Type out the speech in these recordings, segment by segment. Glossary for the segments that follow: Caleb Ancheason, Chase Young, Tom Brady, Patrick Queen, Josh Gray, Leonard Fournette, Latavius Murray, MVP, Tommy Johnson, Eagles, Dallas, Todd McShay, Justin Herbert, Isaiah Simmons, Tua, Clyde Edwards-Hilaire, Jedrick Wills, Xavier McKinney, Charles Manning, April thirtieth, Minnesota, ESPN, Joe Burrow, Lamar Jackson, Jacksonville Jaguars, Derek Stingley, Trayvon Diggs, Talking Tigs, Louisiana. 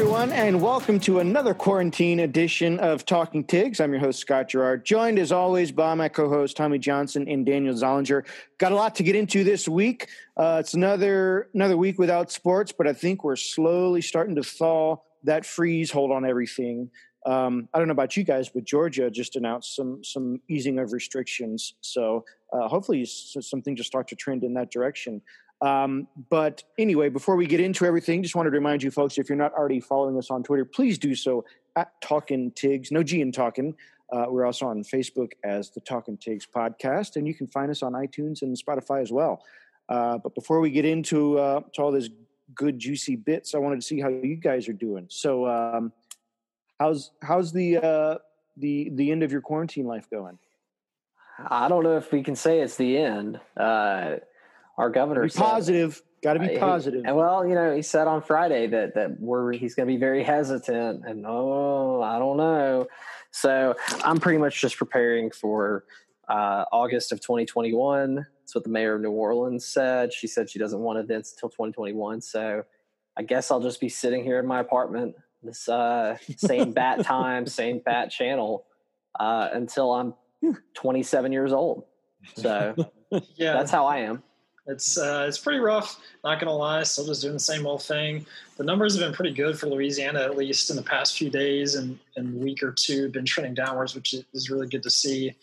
everyone, and welcome to another quarantine edition of Talking Tigs. I'm your host, Scott Gerard, joined as always by my co-hosts, Tommy Johnson and Daniel Zollinger. Got a lot to get into this week. It's another week without sports, but I think we're slowly starting to thaw that freeze hold on everything. I don't know about you guys, but Georgia just announced some easing of restrictions. So hopefully something just starts to trend in that direction. But anyway, before we get into everything, just wanted to remind you folks, if you're not already following us on Twitter, please do so at Talking Tigs, no G in Talking. We're also on Facebook as the Talking Tigs podcast, and you can find us on iTunes and Spotify as well. But before we get into to all these good juicy bits, I wanted to see how you guys are doing. So how's the end of your quarantine life going? I don't know if we can say it's the end. Our governor said, positive. Got to be positive. Well, you know, he said on Friday that he's going to be very hesitant, and I don't know. So I'm pretty much just preparing for August of 2021. That's what the mayor of New Orleans said. She said she doesn't want events until 2021. So I guess I'll just be sitting here in my apartment, this same bat time, same bat channel, until I'm 27 years old. So yeah, that's how I am. It's pretty rough, not going to lie. Still just doing the same old thing. The numbers have been pretty good for Louisiana, at least in the past few days and week or two, been trending downwards, which is really good to see.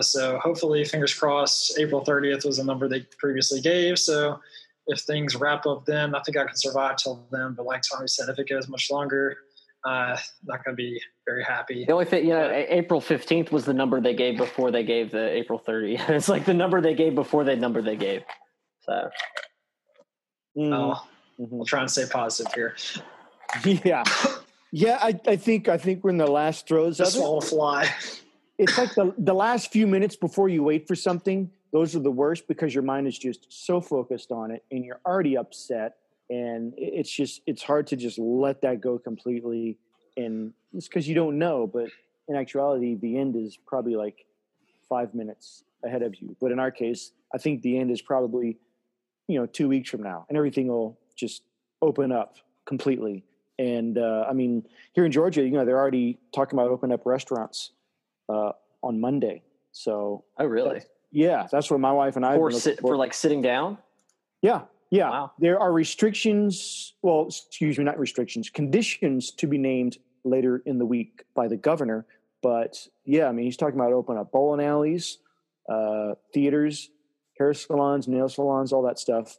So hopefully, fingers crossed, April 30th was a number they previously gave. So if things wrap up then, I think I can survive till then. But like Tommy said, if it goes much longer, not going to be very happy. The only thing, you know, April 15th was the number they gave before they gave the April 30th. It's like the number they gave before the number they gave. So we'll try and stay positive here. Yeah. Yeah, I think we're in the last throes of it. This will fly. It's like the last few minutes before you wait for something, those are the worst because your mind is just so focused on it and you're already upset. And it's hard to just let that go completely. And it's because you don't know, but in actuality, the end is probably like 5 minutes ahead of you. But in our case, I think the end is probably, you know, 2 weeks from now, and everything will just open up completely. And I mean, here in Georgia, you know, they're already talking about opening up restaurants on Monday. So, oh, really? That's what my wife and I for like sitting down. Yeah. Wow. There are restrictions. Well, excuse me, not restrictions. Conditions to be named later in the week by the governor. But yeah, I mean, he's talking about opening up bowling alleys, theaters, hair salons, nail salons, all that stuff.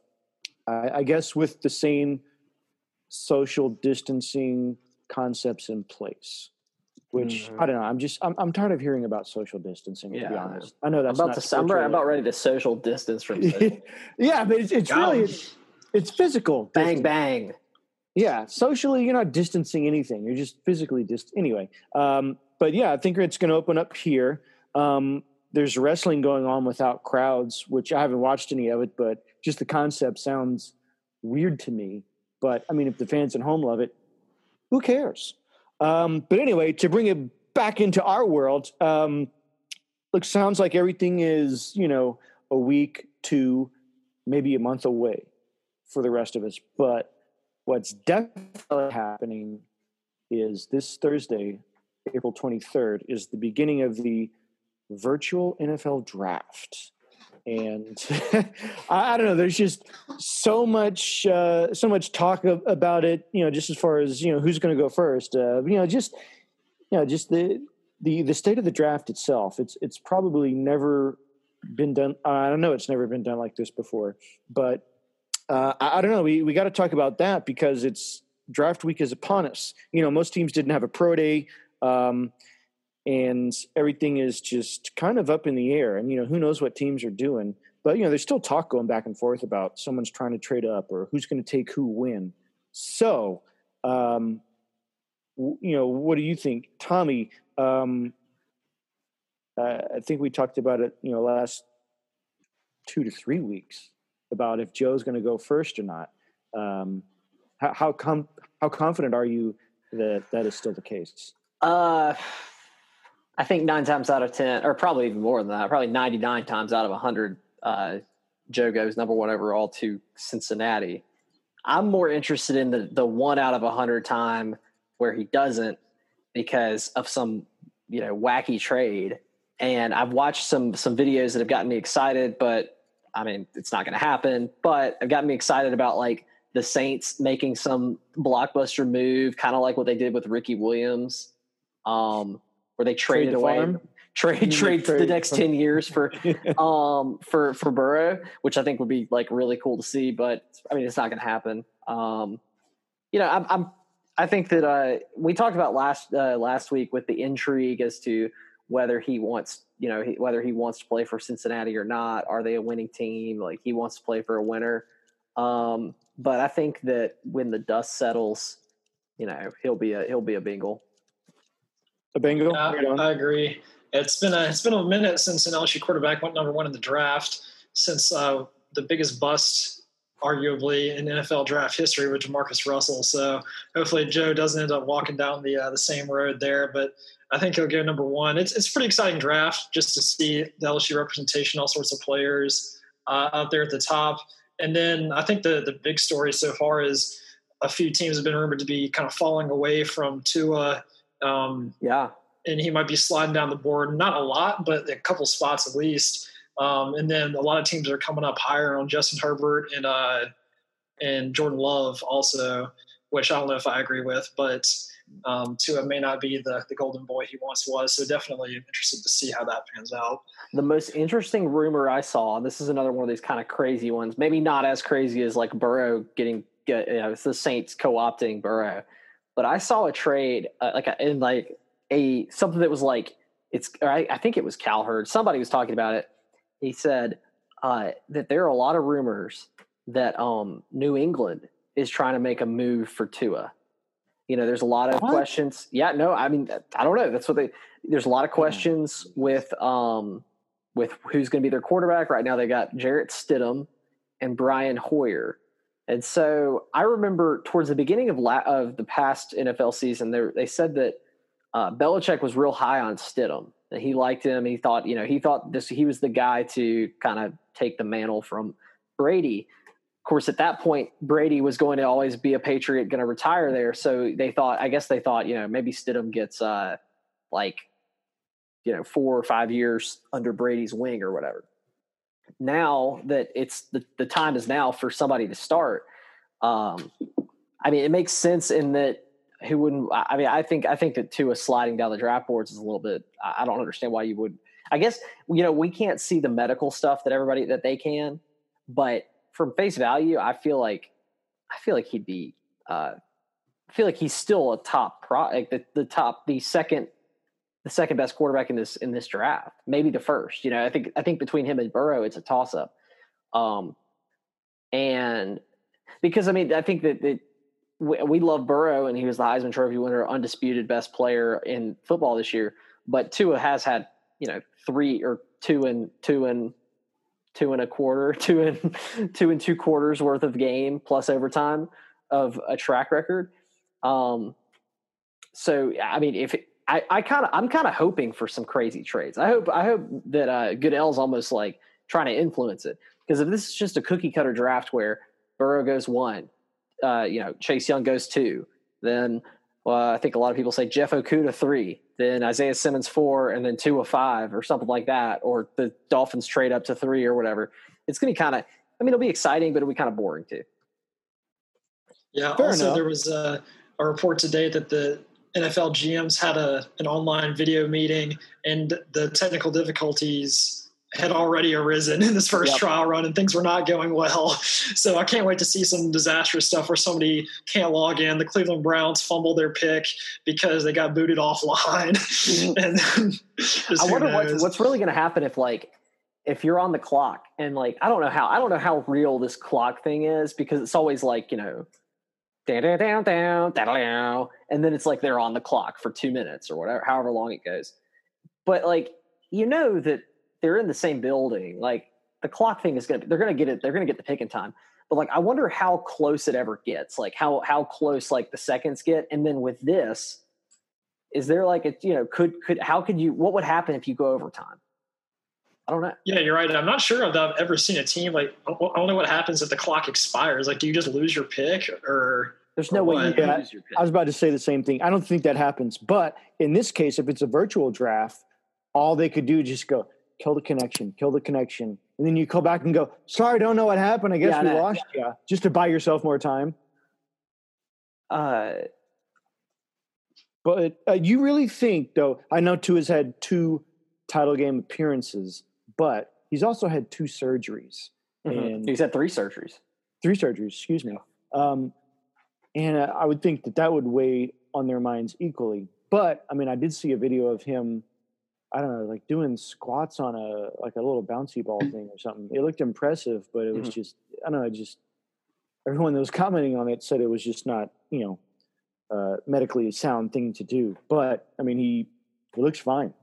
I guess with the same social distancing concepts in place, which I don't know. I'm tired of hearing about social distancing. To be honest, I know that's I'm about ready to social distance from. Yeah, but it's really it's physical. Bang bang. Yeah, socially you're not distancing anything. You're just physically anyway. But yeah, I think it's going to open up here. There's wrestling going on without crowds, which I haven't watched any of it, but just the concept sounds weird to me. But I mean, if the fans at home love it, who cares? But anyway, to bring it back into our world, look, sounds like everything is, you know, a week to maybe a month away for the rest of us. But what's definitely happening is this Thursday, April 23rd, is the beginning of the virtual NFL draft, and I don't know. There's just so much talk about it. You know, just as far as you know, who's going to go first. Just the state of the draft itself. It's probably never been done. I don't know. It's never been done like this before. But I don't know. We got to talk about that because it's draft week is upon us. You know, most teams didn't have a pro day. And everything is just kind of up in the air. And, you know, who knows what teams are doing. But, you know, there's still talk going back and forth about someone's trying to trade up or who's going to take who when. So, you know, what do you think? Tommy, I think we talked about it, you know, last 2 to 3 weeks about if Joe's going to go first or not. How confident are you that is still the case? I think 9 times out of 10, or probably even more than that, probably 99 times out of 100, Joe goes number 1 overall to Cincinnati. I'm more interested in the 1 out of 100 time where he doesn't because of some, you know, wacky trade. And I've watched some videos that have gotten me excited, but I mean, it's not going to happen, but I've gotten me excited about like the Saints making some blockbuster move, kind of like what they did with Ricky Williams, where they traded away. Trade the next 10 years for Burrow, which I think would be like really cool to see, but I mean, it's not going to happen. You know, I think that we talked about last week with the intrigue as to whether he wants, you know, whether he wants to play for Cincinnati or not. Are they a winning team? Like he wants to play for a winner. But I think that when the dust settles, you know, he'll be a Bengal. A Bengal? I agree. It's been a minute since an LSU quarterback went number one in the draft, since the biggest bust, arguably, in NFL draft history, with Jamarcus Russell. So hopefully Joe doesn't end up walking down the same road there, but I think he'll go number one. It's a pretty exciting draft just to see the LSU representation, all sorts of players out there at the top. And then I think the big story so far is a few teams have been rumored to be kind of falling away from Tua. And he might be sliding down the board, not a lot, but a couple spots at least. And then a lot of teams are coming up higher on Justin Herbert and Jordan Love also, which I don't know if I agree with, but Tua may not be the golden boy he once was. So definitely interested to see how that pans out. The most interesting rumor I saw, and this is another one of these kind of crazy ones, maybe not as crazy as like Burrow it's the Saints co-opting Burrow, but I saw a trade something that was like I think it was Calherd. Somebody was talking about it. He said that there are a lot of rumors that New England is trying to make a move for Tua. You know, there's a lot of questions. Yeah, no, I mean, I don't know. There's a lot of questions with who's going to be their quarterback. Right now they got Jarrett Stidham and Brian Hoyer. And so I remember towards the beginning of the past NFL season, they said that Belichick was real high on Stidham, and he liked him. He thought, you know, he was the guy to kind of take the mantle from Brady. Of course, at that point, Brady was going to always be a Patriot, going to retire there. So they thought, you know, maybe Stidham gets like, you know, 4 or 5 years under Brady's wing or whatever. Now that it's the time is now for somebody to start. I mean, it makes sense in that. Who wouldn't? I mean, I think that Tua sliding down the draft boards is a little bit. I don't understand why you would. I guess, you know, we can't see the medical stuff that they can, but from face value, I feel like he'd be. I feel like he's still a top like the second best quarterback in this draft, maybe the first. You know, I think between him and Burrow, it's a toss up, and because I mean, I think that. We love Burrow, and he was the Heisman Trophy winner, undisputed best player in football this year. But Tua has had, you know, two and two quarters worth of game plus overtime of a track record. So I mean, I'm kind of hoping for some crazy trades. I hope that Goodell's almost like trying to influence it, because if this is just a cookie cutter draft where Burrow goes 1. You know, Chase Young goes 2. Then I think a lot of people say Jeff Okudah 3. Then Isaiah Simmons 4, and then 2 or 5 or something like that. Or the Dolphins trade up to 3 or whatever. It's going to be kind of. I mean, it'll be exciting, but it'll be kind of boring too. Yeah. Fair also, enough. There was a report today that the NFL GMs had an online video meeting, and the technical difficulties had already arisen in this first trial run, and things were not going well. So I can't wait to see some disastrous stuff where somebody can't log in. The Cleveland Browns fumbled their pick because they got booted offline. And I wonder what's really going to happen if you're on the clock, and like, I don't know how real this clock thing is, because it's always like, you know, and then it's like, they're on the clock for 2 minutes or whatever, however long it goes. But like, you know, that they're in the same building. Like the clock thing is they're going to get it. They're going to get the pick in time. But like, I wonder how close it ever gets, like how close like the seconds get. And then with this, is there like a, you know, how could you, what would happen if you go overtime? I don't know. Yeah, you're right. I'm not sure that I've ever seen a team like only what happens if the clock expires. Like, do you just lose your pick or – There's no way you can lose your pick. I was about to say the same thing. I don't think that happens. But in this case, if it's a virtual draft, all they could do is just go, kill the connection. And then you go back and go, sorry, don't know what happened. I guess we lost you. Yeah. Just to buy yourself more time. But you really think, though, I know Tua's had 2 title game appearances, but he's also had 2 surgeries. Mm-hmm. And he's had 3 surgeries. 3 surgeries, excuse me. And I would think that would weigh on their minds equally. But, I mean, I did see a video of him, I don't know, like doing squats on a little bouncy ball thing or something. It looked impressive, but it was just, I don't know, just everyone that was commenting on it said it was just not, you know, medically sound thing to do. But I mean, he looks fine.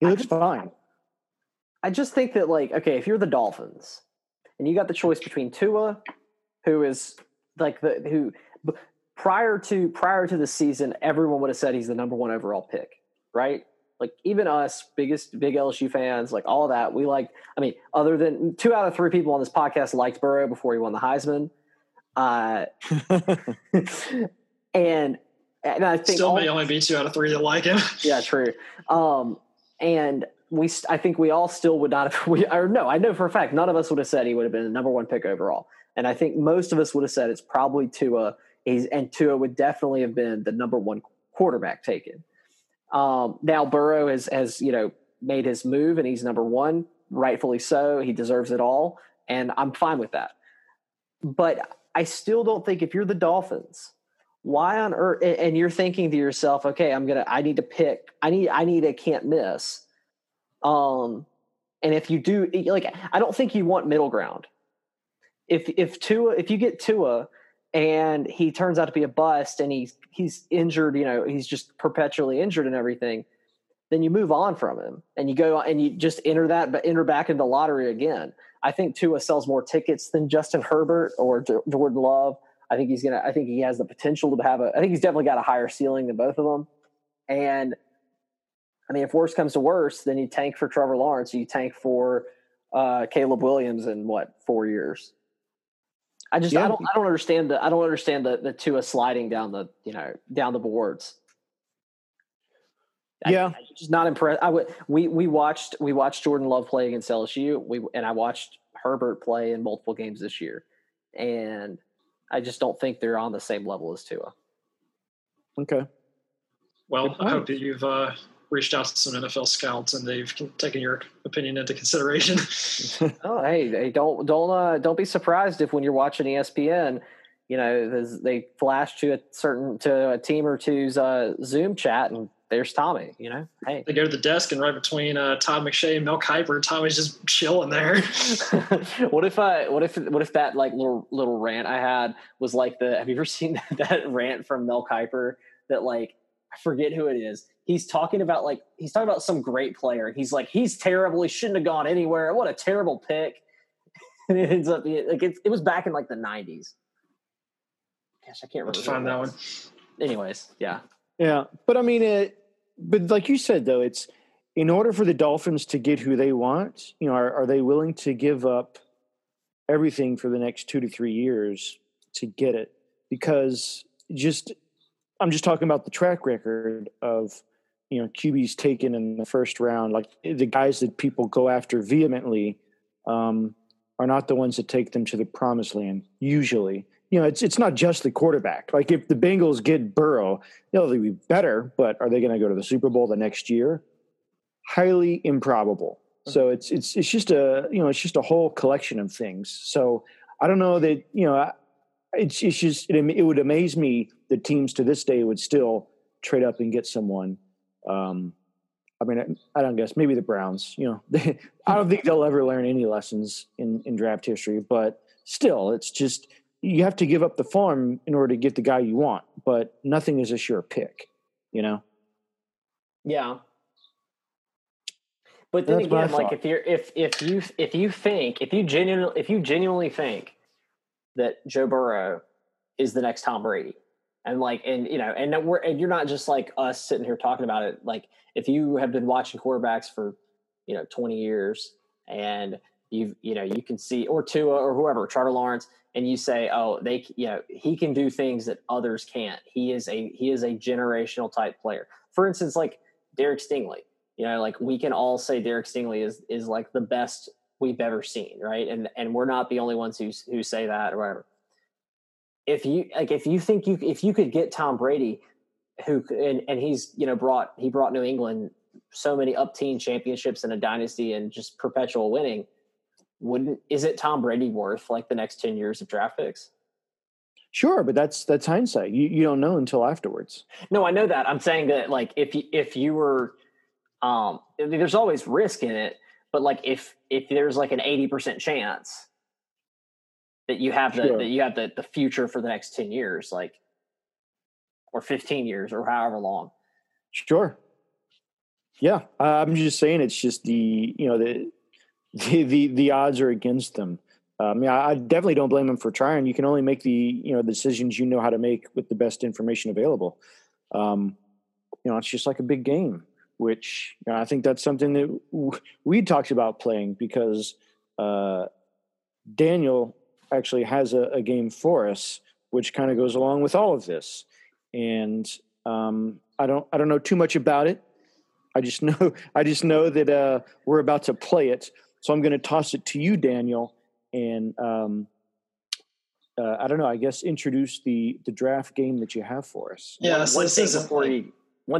He looks fine. I just think that, like, okay, if you're the Dolphins and you got the choice between Tua, who is like prior to the season, everyone would have said he's the #1 overall pick, right? Like, even us, big LSU fans, like all that, we like. I mean, other than 2 out of 3 people on this podcast liked Burrow before he won the Heisman. And I think still may only be 2 out of 3 that like him. Yeah, true. And I think we all still would not have. I know for a fact none of us would have said he would have been the #1 pick overall. And I think most of us would have said it's probably Tua. Tua would definitely have been the #1 quarterback taken. Now Burrow has made his move and he's #1, rightfully so. He deserves it all, and I'm fine with that. But I still don't think, if you're the Dolphins, why on earth? And you're thinking to yourself, okay, I need a can't miss. And if you do, like, I don't think you want middle ground. If you get Tua and he turns out to be a bust and he's injured, he's just perpetually injured and everything, then you move on from him and you go and you just enter back into the lottery again. I think Tua sells more tickets than Justin Herbert or Jordan Love. I think he has the potential to have I think he's definitely got a higher ceiling than both of them. And I mean, if worse comes to worse, then you tank for Trevor Lawrence, you tank for Caleb Williams in 4 years. I don't understand the Tua sliding down the down the boards. I'm just not impressed. We watched Jordan Love play against LSU. I watched Herbert play in multiple games this year, and I just don't think they're on the same level as Tua. Okay. Well, I hope that you've reached out to some NFL scouts and they've taken your opinion into consideration. Oh, hey, don't be surprised if when you're watching ESPN, they flash to a team or two's Zoom chat and there's Tommy, Hey, they go to the desk and right between Todd McShay and Mel Kiper, Tommy's just chilling there. What if that like little rant I had was like have you ever seen that rant from Mel Kiper that, like, I forget who it is. He's talking about some great player and he's like, he's terrible. He shouldn't have gone anywhere. What a terrible pick. And it ends up being, like, it was back in like the 90s. Gosh, I can't remember. Let's find that one. Anyways. Yeah. Yeah, but I mean, but like you said, though, it's in order for the Dolphins to get who they want, are they willing to give up everything for the next 2 to 3 years to get it? Because I'm just talking about the track record of, QBs taken in the first round. Like, the guys that people go after vehemently are not the ones that take them to the promised land, usually. It's not just the quarterback. Like, if the Bengals get Burrow, they'll be better, but are they going to go to the Super Bowl the next year? Highly improbable. So it's just a whole collection of things. So I don't know that, it's just, it would amaze me that teams to this day would still trade up and get someone. I mean, I don't guess, maybe the Browns, I don't think they'll ever learn any lessons in draft history, but still, it's just, you have to give up the farm in order to get the guy you want, but nothing is a sure pick, Yeah. But then again, like, if you genuinely think that Joe Burrow is the next Tom Brady, and like, and you're not just like us sitting here talking about it. Like, if you have been watching quarterbacks for you know, 20 years, and you can see, or Tua or whoever, Trevor Lawrence, and you say, oh, he can do things that others can't. He is a generational type player. For instance, like Derek Stingley, we can all say Derek Stingley is like the best we've ever seen. Right. And we're not the only ones who say that or whatever. If you could get Tom Brady, who brought New England so many up-team championships and a dynasty and just perpetual winning, isn't Tom Brady worth like the next 10 years of draft picks? Sure, but that's hindsight. You don't know until afterwards. No, I know that. I'm saying that like if you were, there's always risk in it, but like if there's like an 80% chance that you have the future for the next 10 years, like, or 15 years or however long. Sure. Yeah. I'm just saying it's just the odds are against them. I definitely don't blame them for trying. You can only make the decisions you know how to make with the best information available. It's just like a big game, which I think that's something that we talked about playing because Daniel actually has a game for us, which kind of goes along with all of this. And I don't know too much about it. I just know that we're about to play it. So I'm going to toss it to you, Daniel, and I don't know. I guess introduce the draft game that you have for us. Yeah, one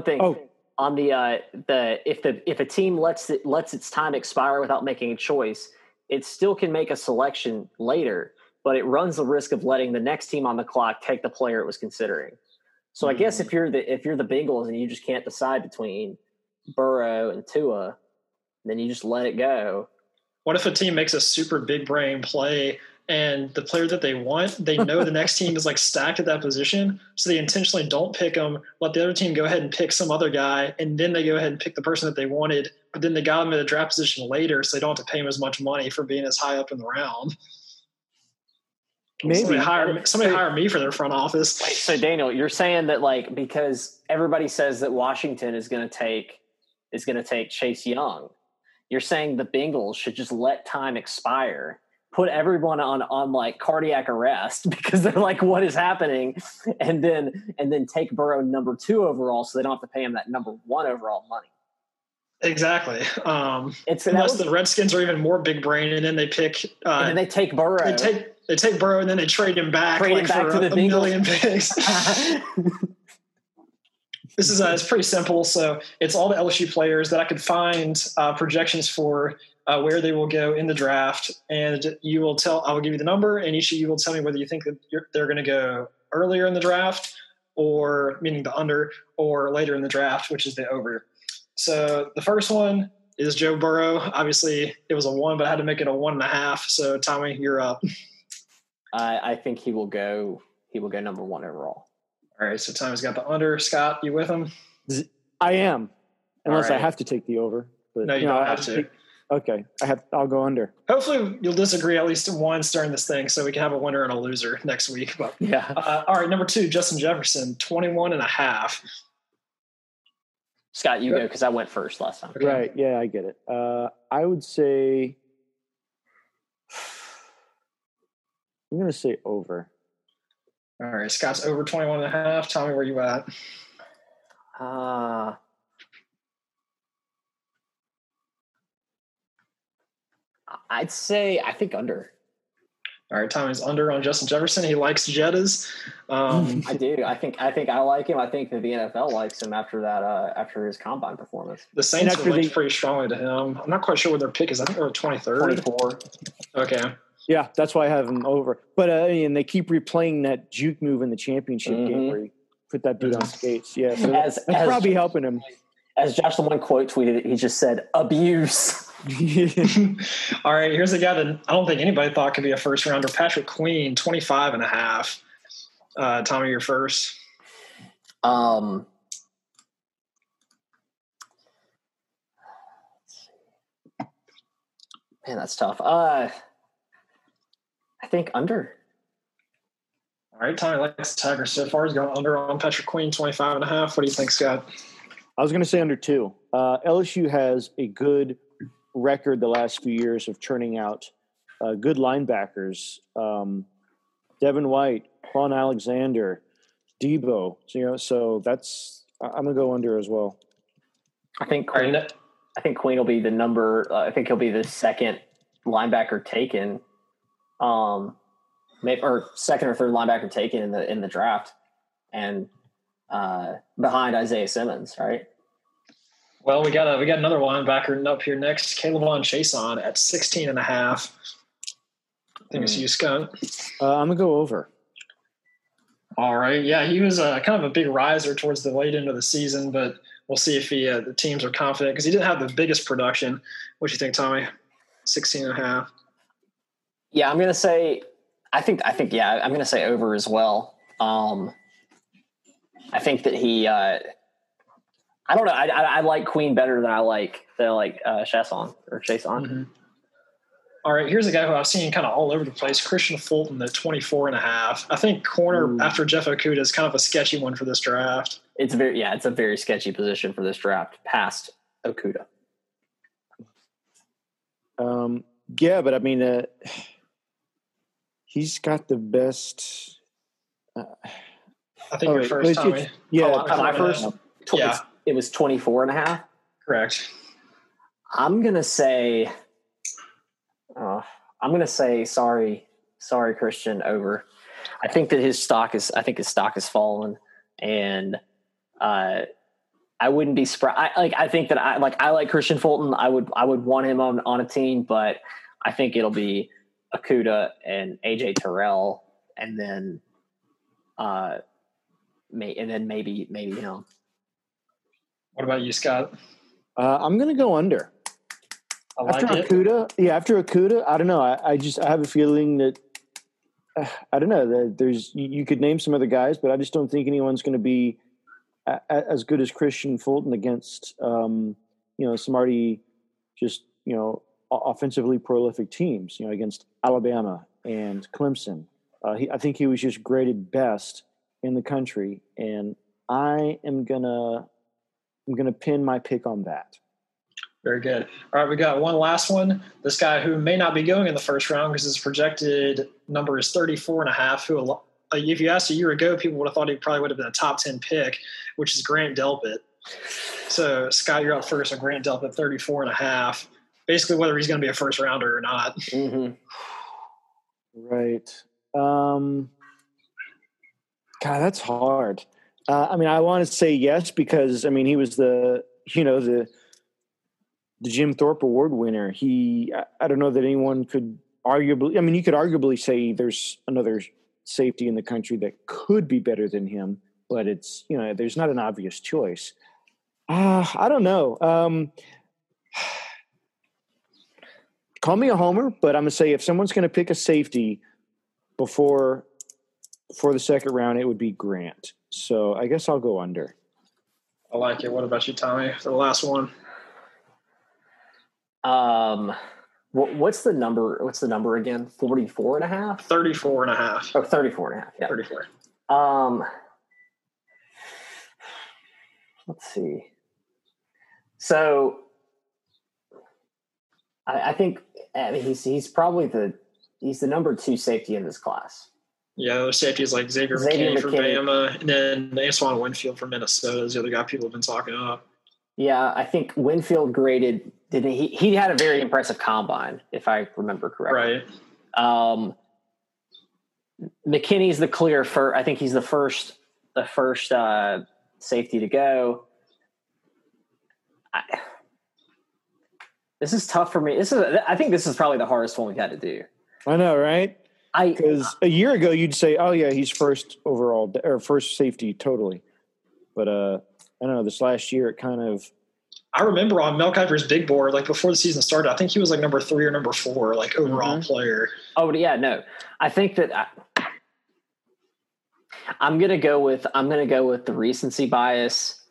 thing. Oh. On if a team lets its time expire without making a choice, it still can make a selection later, but it runs the risk of letting the next team on the clock take the player it was considering. So I guess if you're the Bengals and you just can't decide between Burrow and Tua, then you just let it go. What if a team makes a super big brain play and the player that they want, they know the next team is like stacked at that position, so they intentionally don't pick them, let the other team go ahead and pick some other guy, and then they go ahead and pick the person that they wanted, but then they got him at a draft position later, so they don't have to pay him as much money for being as high up in the round. Maybe somebody hire me for their front office. Wait, so Daniel, you're saying that like because everybody says that Washington is going to take Chase Young, you're saying the Bengals should just let time expire, put everyone on like cardiac arrest because they're like, what is happening, and then take Burrow number 2 overall so they don't have to pay him that number 1 overall money. Exactly. Unless the Redskins are even more big brain, and then they pick and then they take Burrow. They take Burrow and then they trade him back, for a million picks. This is it's pretty simple. So it's all the LSU players that I could find projections for where they will go in the draft, and I will give you the number, and each of you will tell me whether you think that they're going to go earlier in the draft, or meaning the under, or later in the draft, which is the over. So the first one is Joe Burrow. Obviously, it was a 1, but I had to make it a 1.5. So Tommy, you're up. I think he will go number 1 overall. All right, so Tommy's got the under. Scott, you with him? I am, unless I have to take the over. But no, you don't have to. Okay, I'll go under. Hopefully you'll disagree at least once during this thing so we can have a winner and a loser next week. But yeah. All right, number 2, Justin Jefferson, 21.5. Scott, you go because I went first last time. Okay. Right, yeah, I get it. I would say... I'm going to say over. All right. Scott's over 21.5. Tommy, where you at? I'd say, I think under. All right. Tommy's under on Justin Jefferson. He likes Jettas. I do. I think I like him. I think that the NFL likes him after that, after his combine performance. The Saints were linked pretty strongly to him. I'm not quite sure what their pick is. I think they're 23rd. 24. Okay. Yeah, that's why I have him over. But and they keep replaying that juke move in the championship game where he put that dude on skates. Yeah, so that's probably helping him. As Josh Lamone quote tweeted it, he just said, abuse. All right, here's a guy that I don't think anybody thought could be a first rounder. Patrick Queen, 25.5. Tommy, you're first. Man, that's tough. I think under. All right, Tommy likes the Tigers so far. He's gone under on Patrick Queen, 25.5. What do you think, Scott? I was going to say under 2. LSU has a good record the last few years of churning out good linebackers. Devin White, Quan Alexander, Debo. So that's I'm gonna go under as well. I think Queen will be the number. I think he'll be the second linebacker taken, or second or third linebacker taken in the draft, and behind Isaiah Simmons, right? Well, we got another linebacker up here next, Caleb Ancheason at 16.5. I think it's you, Scott. I'm gonna go over. All right, yeah, he was kind of a big riser towards the late end of the season, but we'll see if he the teams are confident because he didn't have the biggest production. What do you think, Tommy? 16.5. Yeah, I'm gonna say. I think. Yeah, I'm gonna say over as well. I think that he. I don't know. I like Queen better than I like Chasson or Chasson. Mm-hmm. All right, here's a guy who I've seen kind of all over the place, Christian Fulton at 24.5. I think corner after Jeff Okudah is kind of a sketchy one for this draft. It's a very sketchy position for this draft past Okudah. Yeah, but I mean, he's got the best. I think you're first, Tommy. Yeah, my first. Yeah. It was 24.5. Correct. I'm going to say, sorry, Christian, over. I think his stock is fallen, and I wouldn't be surprised. I like Christian Fulton. I would want him on a team, but I think it'll be Okudah and AJ Terrell, and then maybe him. What about you, Scott? I'm going to go under. After Okudah, I don't know. I have a feeling that I don't know that there's. You could name some other guys, but I just don't think anyone's going to be as good as Christian Fulton against some already just offensively prolific teams. Against Alabama and Clemson, I think he was just graded best in the country, and I'm gonna pin my pick on that. Very good. All right, we got one last one. This guy who may not be going in the first round because his projected number is 34.5. Who, if you asked a year ago, people would have thought he probably would have been a top 10 pick, which is Grant Delpit. So, Scott, you're up first on Grant Delpit, 34.5. Basically, whether he's going to be a first rounder or not. Mm-hmm. Right. God, that's hard. I want to say yes because he was the Jim Thorpe Award winner. I don't know that anyone could arguably. You could arguably say there's another safety in the country that could be better than him, but it's there's not an obvious choice. I don't know. Call me a homer, but I'm gonna say if someone's gonna pick a safety before the second round, it would be Grant. So I guess I'll go under. I like it. What about you, Tommy? For the last one. What's the number again? 44.5? 34.5. Oh, 34.5. Yeah. 34. Let's see. So I think he's probably he's the number 2 safety in this class. Yeah, the other safety is like Xavier McKinney from Bama, and then Antoine Winfield from Minnesota is the other guy people have been talking up. Yeah, I think Winfield graded – he had a very impressive combine, if I remember correctly. Right. McKinney's the clear – I think he's the first safety to go. This is tough for me. I think this is probably the hardest one we've had to do. I know, right? Because a year ago you'd say, oh, yeah, he's first overall – or first safety totally. But I don't know, this last year it kind of – I remember on Mel Kiper's big board, like before the season started, I think he was like number 3 or number 4, like overall player. Oh, yeah, no. I think that I'm going to go with the recency bias,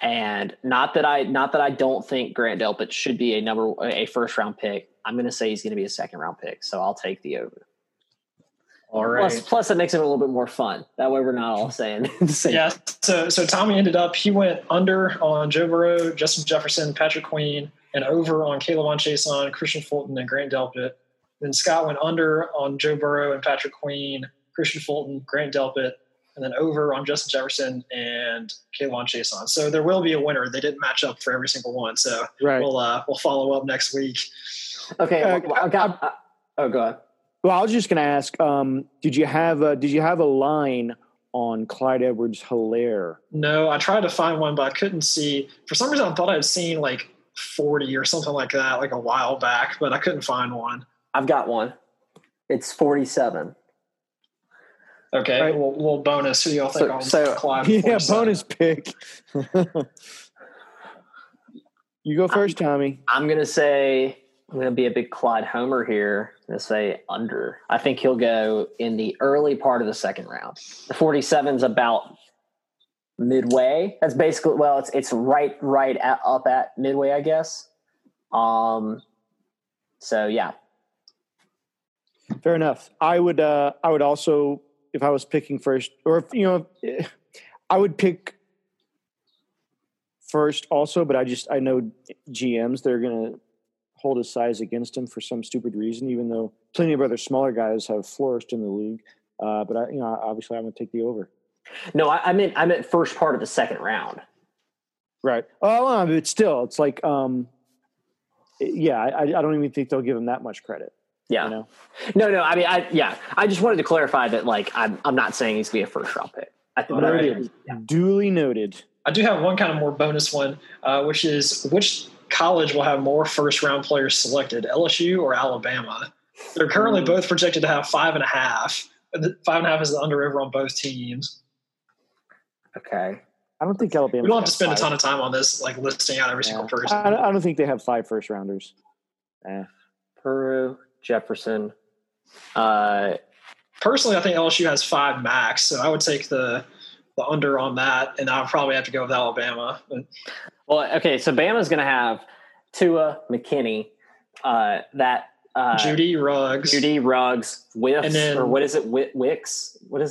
and not that I don't think Grant Delpit should be a first round pick. I'm going to say he's going to be a second round pick, so I'll take the over. All right. Plus, it makes it a little bit more fun. That way, we're not all saying the same. Yeah. So Tommy ended up, he went under on Joe Burrow, Justin Jefferson, Patrick Queen, and over on Caleb Ancheason, Christian Fulton, and Grant Delpit. Then Scott went under on Joe Burrow and Patrick Queen, Christian Fulton, Grant Delpit, and then over on Justin Jefferson and Caleb Ancheason. So there will be a winner. They didn't match up for every single one. So right. We'll follow up next week. Okay. Go ahead. Well, I was just going to ask, did you have a line on Clyde Edwards-Hilaire? No, I tried to find one, but I couldn't see. For some reason, I thought I'd seen like 40 or something like that, like a while back, but I couldn't find one. I've got one. It's 47. Okay, right. Little bonus. Who do y'all think on Clyde? Yeah, bonus pick. You go first, Tommy. I'm going to be a big Clyde homer here and say under. I think he'll go in the early part of the second round. The 47's about midway. That's basically, well, it's right up at midway, I guess. So yeah. Fair enough. I would also, if I was picking first, or I would pick first also, but I know GMs, they're going to hold his size against him for some stupid reason, even though plenty of other smaller guys have flourished in the league. But obviously I'm going to take the over. No, I meant first part of the second round. Right. Oh, but still, it's like, I don't even think they'll give him that much credit. Yeah. You know? No. I mean, I just wanted to clarify that, like, I'm not saying he's going to be a first round pick. I think duly noted. I do have one kind of more bonus one, which is which college will have more first-round players selected, LSU or Alabama? They're currently both projected to have 5.5. 5.5 is the under-over on both teams. Okay. I don't think Alabama. We don't have to spend a ton of time on this, like listing out every single person. I don't think they have 5 first-rounders. Peru, Jefferson. Personally, I think LSU has 5 max, so I would take the under on that, and I'll probably have to go with Alabama. Well, okay, so Bama's going to have Tua, McKinney, Jeudy Ruggs, Wicks? What is it?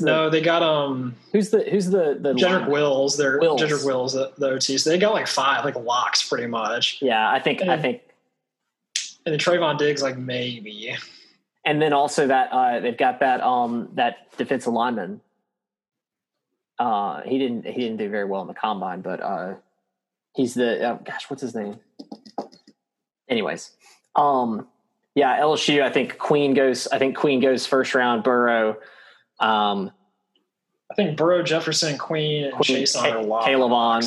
No, they got who's the Jedrick Wills. They're Jedrick Wills, the OT. So they got like 5 like locks pretty much. Yeah, I think. And then Trayvon Diggs, like maybe. And then also that they've got that defensive lineman. He didn't do very well in the combine, but he's the what's his name? Anyways, LSU. I think Queen goes first round. Burrow. I think Burrow, Jefferson, Queen and Chase are locked. Caleb on,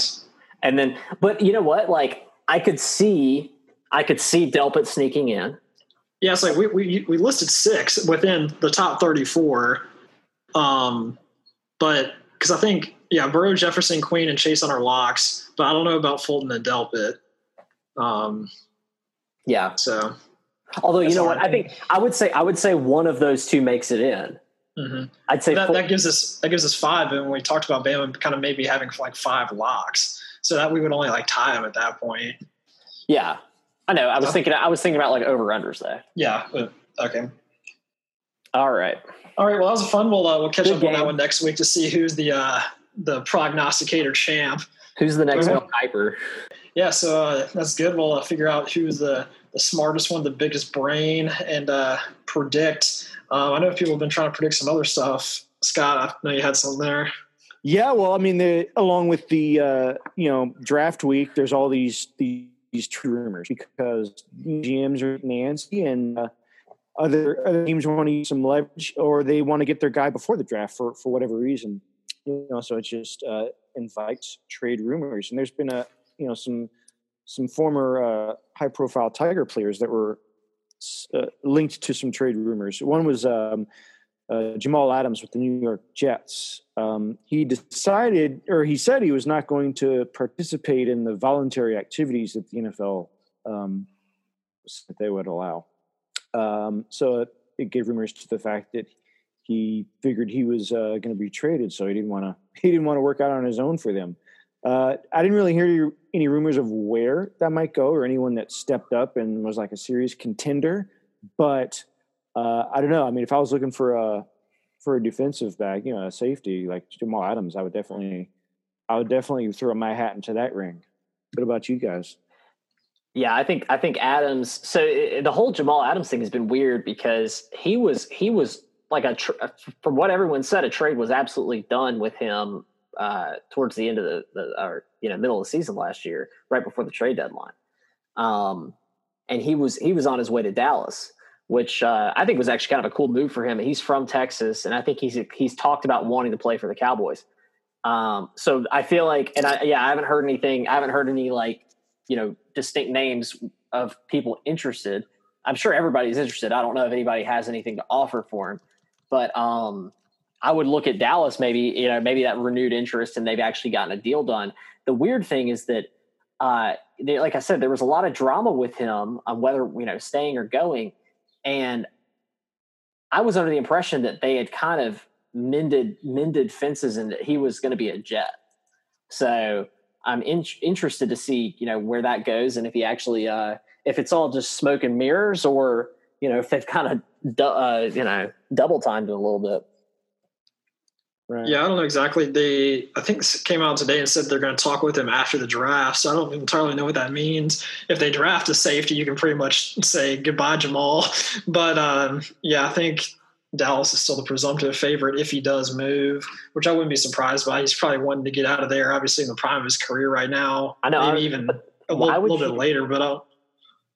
and then. But you know what? Like I could see Delpit sneaking in. Yeah, it's like we listed 6 within the top 34, but. Because I think, Burrow, Jefferson, Queen, and Chase on our locks, but I don't know about Fulton and Delpit. So, although you know what, I think I would say one of those two makes it in. Mm-hmm. I'd say that gives us 5, and we talked about Bama kind of maybe having like 5 locks, so that we would only like tie them at that point. Yeah, I know. I was thinking about like over unders though. Yeah. Okay. All right. Well, that was fun. We'll catch up on that one next week to see who's the prognosticator champ. Who's the next Mel Kiper? Yeah. So that's good. We'll figure out who's the smartest one, the biggest brain, and predict. I know people have been trying to predict some other stuff. Scott, I know you had something there. Yeah. Well, I mean, along with the draft week, there's all these true rumors because GMs are antsy and. Other teams want to use some leverage, or they want to get their guy before the draft for whatever reason. So it just invites trade rumors. And there's been some former high profile Tiger players that were linked to some trade rumors. One was Jamal Adams with the New York Jets. He decided, or he said, he was not going to participate in the voluntary activities that the NFL that they would allow. So it gave rumors to the fact that he figured he was going to be traded, so he didn't want to work out on his own for them. I didn't really hear any rumors of where that might go or anyone that stepped up and was like a serious contender. But I don't know. I mean, if I was looking for a for a defensive back, you know, a safety like Jamal Adams, I would definitely throw my hat into that ring. What about you guys? Yeah, I think Adams. So the whole Jamal Adams thing has been weird because he was like from what everyone said, a trade was absolutely done with him towards the end of the middle of the season last year, right before the trade deadline. And he was on his way to Dallas, which I think was actually kind of a cool move for him. He's from Texas, and I think he's talked about wanting to play for the Cowboys. So I feel like, I haven't heard anything. I haven't heard any distinct names of people interested. I'm sure everybody's interested. I don't know if anybody has anything to offer for him, but I would look at Dallas, maybe that renewed interest, and they've actually gotten a deal done. The weird thing is that, like I said, there was a lot of drama with him on whether, staying or going. And I was under the impression that they had kind of mended fences and that he was going to be a Jet. So I'm interested to see, where that goes. And if he actually, if it's all just smoke and mirrors, or, if they've kind of, double timed it a little bit. Right. Yeah. I don't know exactly. I think came out today and said they're going to talk with him after the draft. So I don't entirely know what that means. If they draft a safety, you can pretty much say goodbye, Jamal. But I think Dallas is still the presumptive favorite if he does move, which I wouldn't be surprised by. He's probably wanting to get out of there, obviously in the prime of his career right now. I know, maybe even a little bit later, but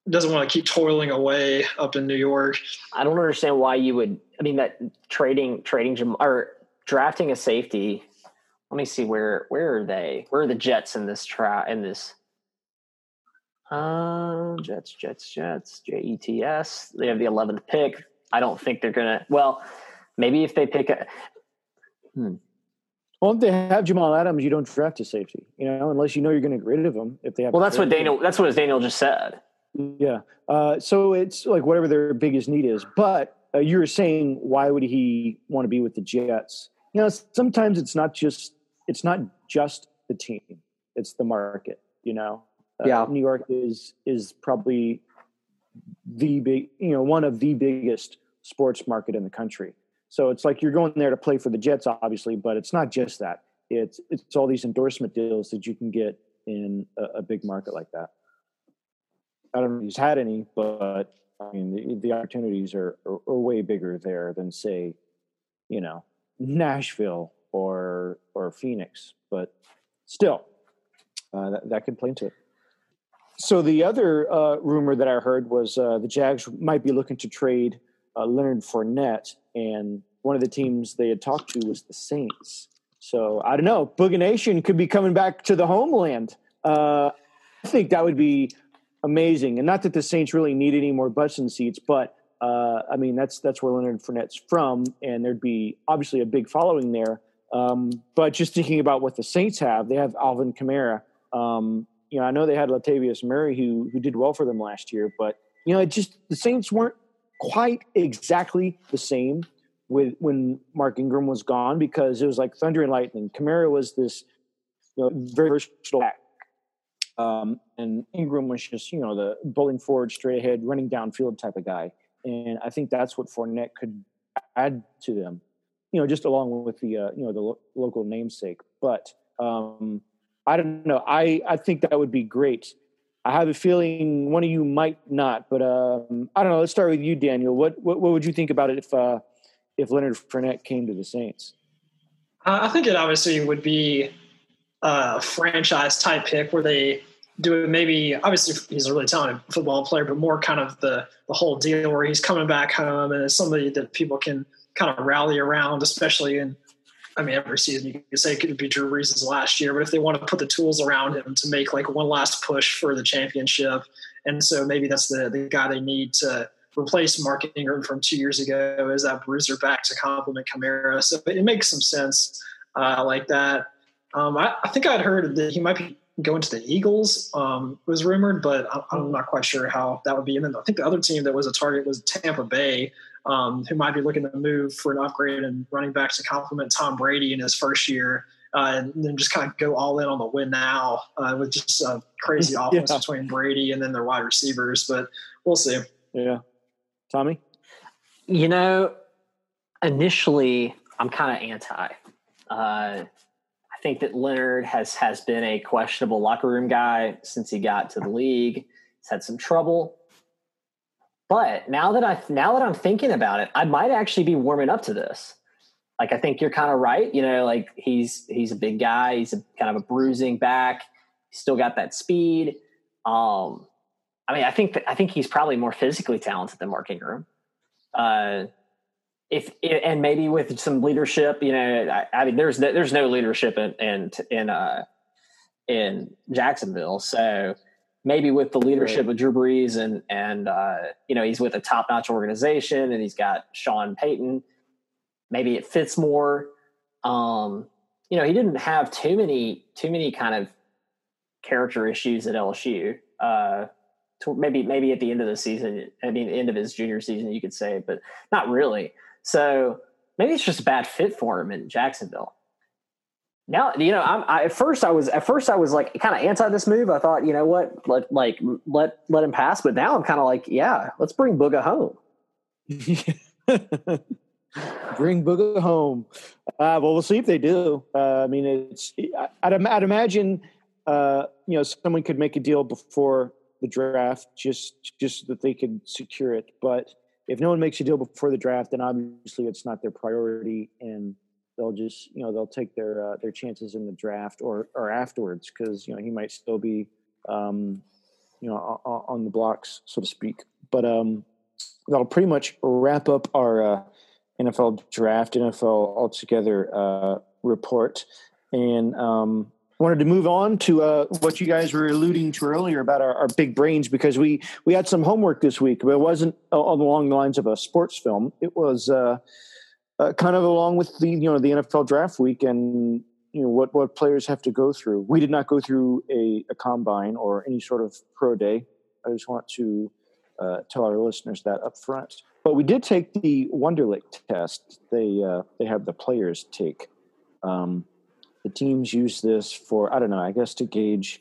doesn't want to keep toiling away up in New York. I don't understand why you would. I mean, that trading or drafting a safety. Let me see where are they? Where are the Jets in this try? In this. Jets, Jets. They have the 11th pick. I don't think they're going to – well, maybe if they pick a Well, if they have Jamal Adams, you don't draft a safety, unless you're going to get rid of him. If they have. Well, that's what Daniel just said. Yeah. So it's like whatever their biggest need is. But you were saying, why would he want to be with the Jets? Sometimes it's not just the team. It's the market, Yeah. New York is probably – one of the biggest sports market in the country. So it's like you're going there to play for the Jets, obviously, but it's not just that. It's all these endorsement deals that you can get in a big market like that. I don't know if he's had any, but I mean the opportunities are way bigger there than say, Nashville or Phoenix. But still, that could play into it. So the other rumor that I heard was the Jags might be looking to trade Leonard Fournette, and one of the teams they had talked to was the Saints. So I don't know. Boogie Nation could be coming back to the homeland. I think that would be amazing, and not that the Saints really need any more butts in seats, but that's where Leonard Fournette's from, and there'd be obviously a big following there. But just thinking about what the Saints have, they have Alvin Kamara. I know they had Latavius Murray who did well for them last year, but the Saints weren't quite exactly the same when Mark Ingram was gone, because it was like thunder and lightning. Kamara was this very versatile back, and Ingram was just the bowling forward, straight ahead, running downfield type of guy. And I think that's what Fournette could add to them, just along with the the local namesake. But I don't know. I think that would be great. I have a feeling one of you might not, but I don't know. Let's start with you, Daniel. What would you think about it if Leonard Fournette came to the Saints? I think it obviously would be a franchise-type pick where they do it maybe – obviously he's a really talented football player, but more kind of the whole deal where he's coming back home and it's somebody that people can kind of rally around, especially in – every season you could say it could be Drew Brees' last year, but if they want to put the tools around him to make like one last push for the championship. And so maybe that's the guy they need to replace Mark Ingram from 2 years ago as that bruiser back to complement Kamara. So it makes some sense like that. I think I'd heard that he might be going to the Eagles, was rumored, but I'm not quite sure how that would be. And then I think the other team that was a target was Tampa Bay, who might be looking to move for an upgrade and running back to complement Tom Brady in his first year, and then just kind of go all in on the win now with just a crazy offense between Brady and then their wide receivers. But we'll see. Yeah. Tommy? Initially I'm kind of anti. I think that Leonard has been a questionable locker room guy since he got to the league. He's had some trouble. But now that I'm thinking about it, I might actually be warming up to this. Like, I think you're kind of right. You know, like he's a big guy. He's kind of a bruising back. He's still got that speed. I mean, I think he's probably more physically talented than Mark Ingram. And maybe with some leadership, you know, I mean, there's no leadership in Jacksonville. So maybe with the leadership of Drew Brees and you know, he's with a top-notch organization and he's got Sean Payton. Maybe it fits more. You know, he didn't have too many kind of character issues at LSU. Maybe at the end of the season, I mean, end of his junior season, you could say, but not really. So maybe it's just a bad fit for him in Jacksonville. Now, you know, at first I was like kind of anti this move. I thought, you know what, let him pass. But now I'm kind of like, yeah, let's bring Booga home. Bring Booga home. Well, we'll see if they do. I mean, I'd imagine, you know, someone could make a deal before the draft, just that they could secure it. But if no one makes a deal before the draft, then obviously it's not their priority, and they'll just, you know, they'll take their chances in the draft or afterwards, because, you know, he might still be, you know, on the blocks, so to speak. But that'll pretty much wrap up our NFL draft, NFL altogether report, and wanted to move on to what you guys were alluding to earlier about our big brains, because we had some homework this week, but it wasn't along the lines of a sports film. It was kind of along with the, you know, the NFL draft week and, you know, what players have to go through. We did not go through a combine or any sort of pro day. I just want to tell our listeners that up front. But we did take the Wonderlic test. They have the players take. The teams use this for, I don't know, I guess to gauge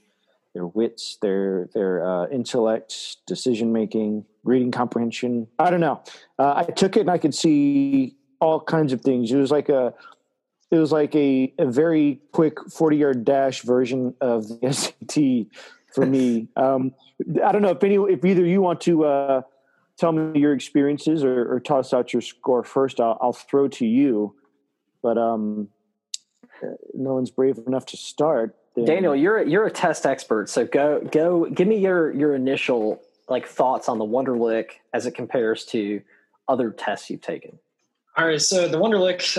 their wits, their intellect, decision-making, reading comprehension. I don't know. I took it and I could see all kinds of things. It was like a very quick 40-yard dash version of the SAT for me. I don't know if either you want to tell me your experiences or toss out your score first. I'll throw to you. But no one's brave enough to start. Daniel, you're a test expert, so go. Give me your initial like thoughts on the Wonderlic as it compares to other tests you've taken. All right, so the Wonderlic,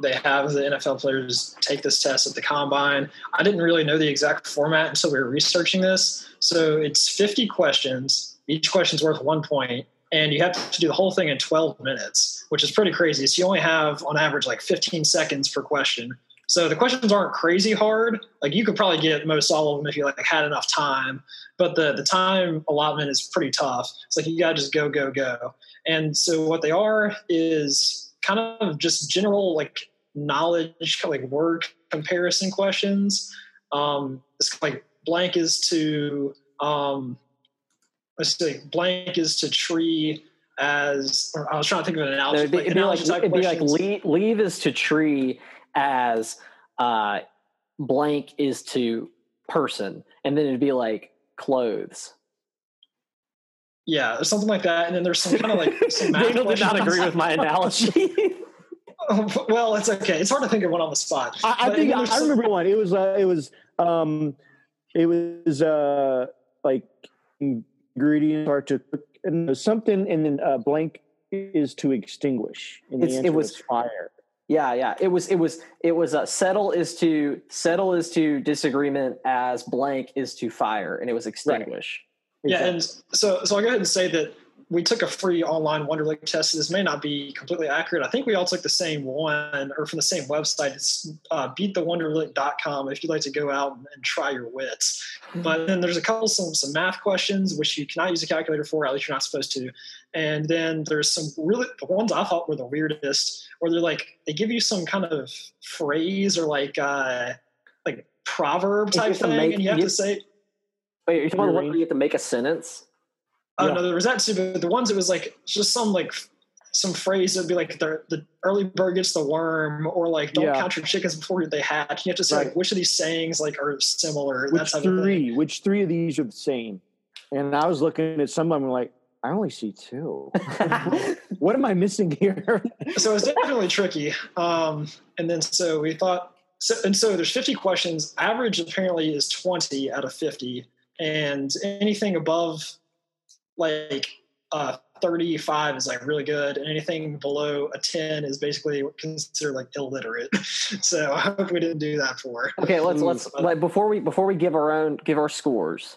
they have the NFL players take this test at the combine. I didn't really know the exact format until we were researching this. So it's 50 questions. Each question's worth 1 point. And you have to do the whole thing in 12 minutes, which is pretty crazy. So you only have, on average, like 15 seconds per question. So the questions aren't crazy hard. Like, you could probably get most all of them if you like had enough time, but the time allotment is pretty tough. It's like, you gotta just go. And so what they are is kind of just general like knowledge, like word comparison questions. It's like blank is to let's see, blank is to tree as, or I was trying to think of an analogy. So it'd be like leave is to tree as blank is to person, and then it'd be like clothes, yeah, or something like that. And then there's some kind of like some math. Daniel did not agree with my analogy. Well, it's okay, it's hard to think of one on the spot. I remember one. It was like ingredients are to cook and something, and then blank is to extinguish, and the answer was fire. Yeah. It was settle is to disagreement as blank is to fire, and it was extinguish. Right. Exactly. Yeah, and so I'll go ahead and say that we took a free online Wonderlic test. This may not be completely accurate. I think we all took the same one, or from the same website. It's beatthewonderlic.com if you'd like to go out and try your wits. But then there's a couple, some math questions, which you cannot use a calculator for, at least you're not supposed to. And then there's some really, the ones I thought were the weirdest, where they're like, they give you some kind of phrase or like proverb type thing. And you have to say, wait, you're talking about you have to make a sentence? I don't know, there was that too, but the ones, it was like just some like some phrase that would be like the early bird gets the worm, or like don't count your chickens before they hatch. You have to say like which of these sayings like are similar. Which Which three of these are the same? And I was looking at some of them like, I only see two. What am I missing here? So it's definitely tricky. And then so we thought, so there's 50 questions. Average apparently is 20 out of 50. And anything above like 35 is like really good. And anything below a 10 is basically considered like illiterate. So I hope we didn't do that for. Okay. Let's like, before we give our scores,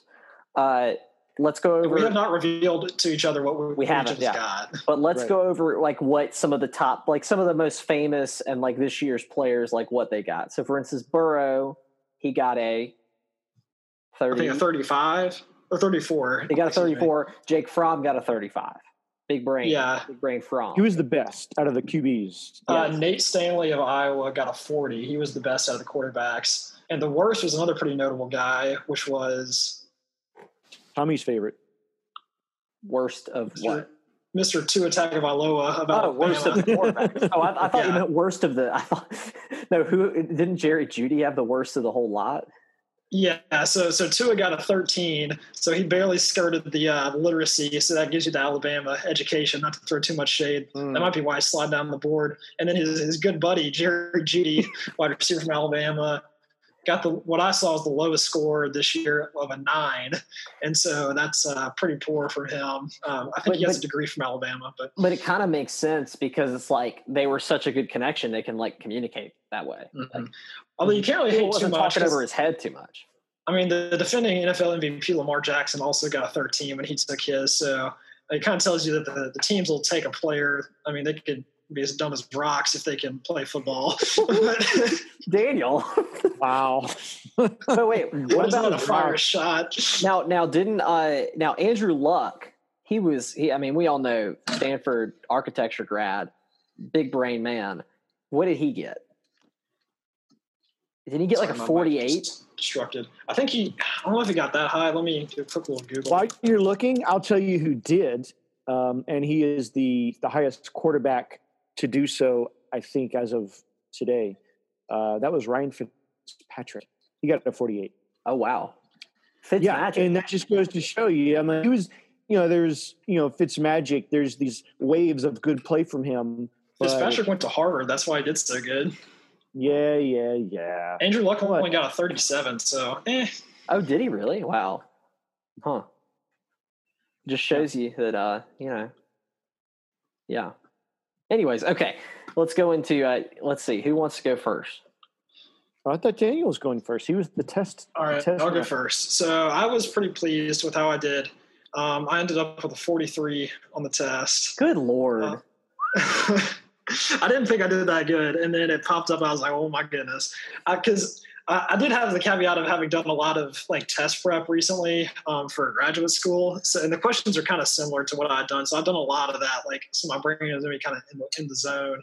let's go over. We have not revealed to each other what we haven't got. But let's go over like what some of the top, like some of the most famous and like this year's players, like what they got. So for instance, Burrow, he got a 30. I think a 35 or 34. He got a 34. Jake Fromm got a 35. Big brain. Yeah. Big brain Fromm. He was the best out of the QBs. Nate Stanley of Iowa got a 40. He was the best out of the quarterbacks. And the worst was another pretty notable guy, which was Tommy's favorite. Worst of what? Mr. Tua Tagovailoa. Worst of the quarterbacks. Oh, I thought you meant worst of the. I thought, no, who didn't Jerry Jeudy have the worst of the whole lot? Yeah, so Tua got a 13, so he barely skirted the literacy, so that gives you the Alabama education, not to throw too much shade. That might be why I slide down the board. And then his good buddy, Jerry Jeudy, wide receiver from Alabama, got what I saw as the lowest score this year of a 9, and so that's pretty poor for him. I think he has a degree from Alabama, but it kind of makes sense because it's like they were such a good connection; they can like communicate that way. Mm-hmm. Like, although you can't really hate too much talking over his head too much. I mean, the defending NFL MVP Lamar Jackson also got a 13 when he took his, so it kind of tells you that the teams will take a player. I mean, they could be as dumb as rocks if they can play football. Daniel. Wow. So wait, what about a fire shot? Now didn't now Andrew Luck, we all know Stanford architecture grad, big brain man. What did he get? Didn't he get like a 48? Destructed. I don't know if he got that high. Let me do a quick little Google. While you're looking, I'll tell you who did. And he is the highest quarterback to do so, I think, as of today. That was Ryan Fitzpatrick. He got a 48. Oh, wow. Fitzmagic. Yeah, and that just goes to show you. I mean, he was, there's, Fitzmagic. There's these waves of good play from him. Fitzpatrick went to Harvard. That's why he did so good. Yeah. Andrew Luck only got a 37, so Oh, did he really? Wow. Huh. Just shows you that, yeah. Anyways, okay. Let's go into, let's see. Who wants to go first? Oh, I thought Daniel was going first. He was the test. All right, I'll go first. So I was pretty pleased with how I did. I ended up with a 43 on the test. Good Lord. I didn't think I did that good. And then it popped up. I was like, oh my goodness. Because I did have the caveat of having done a lot of like test prep recently for graduate school. So, and the questions are kind of similar to what I've done. So I've done a lot of that. Like, so my brain is going to be kind of in the zone.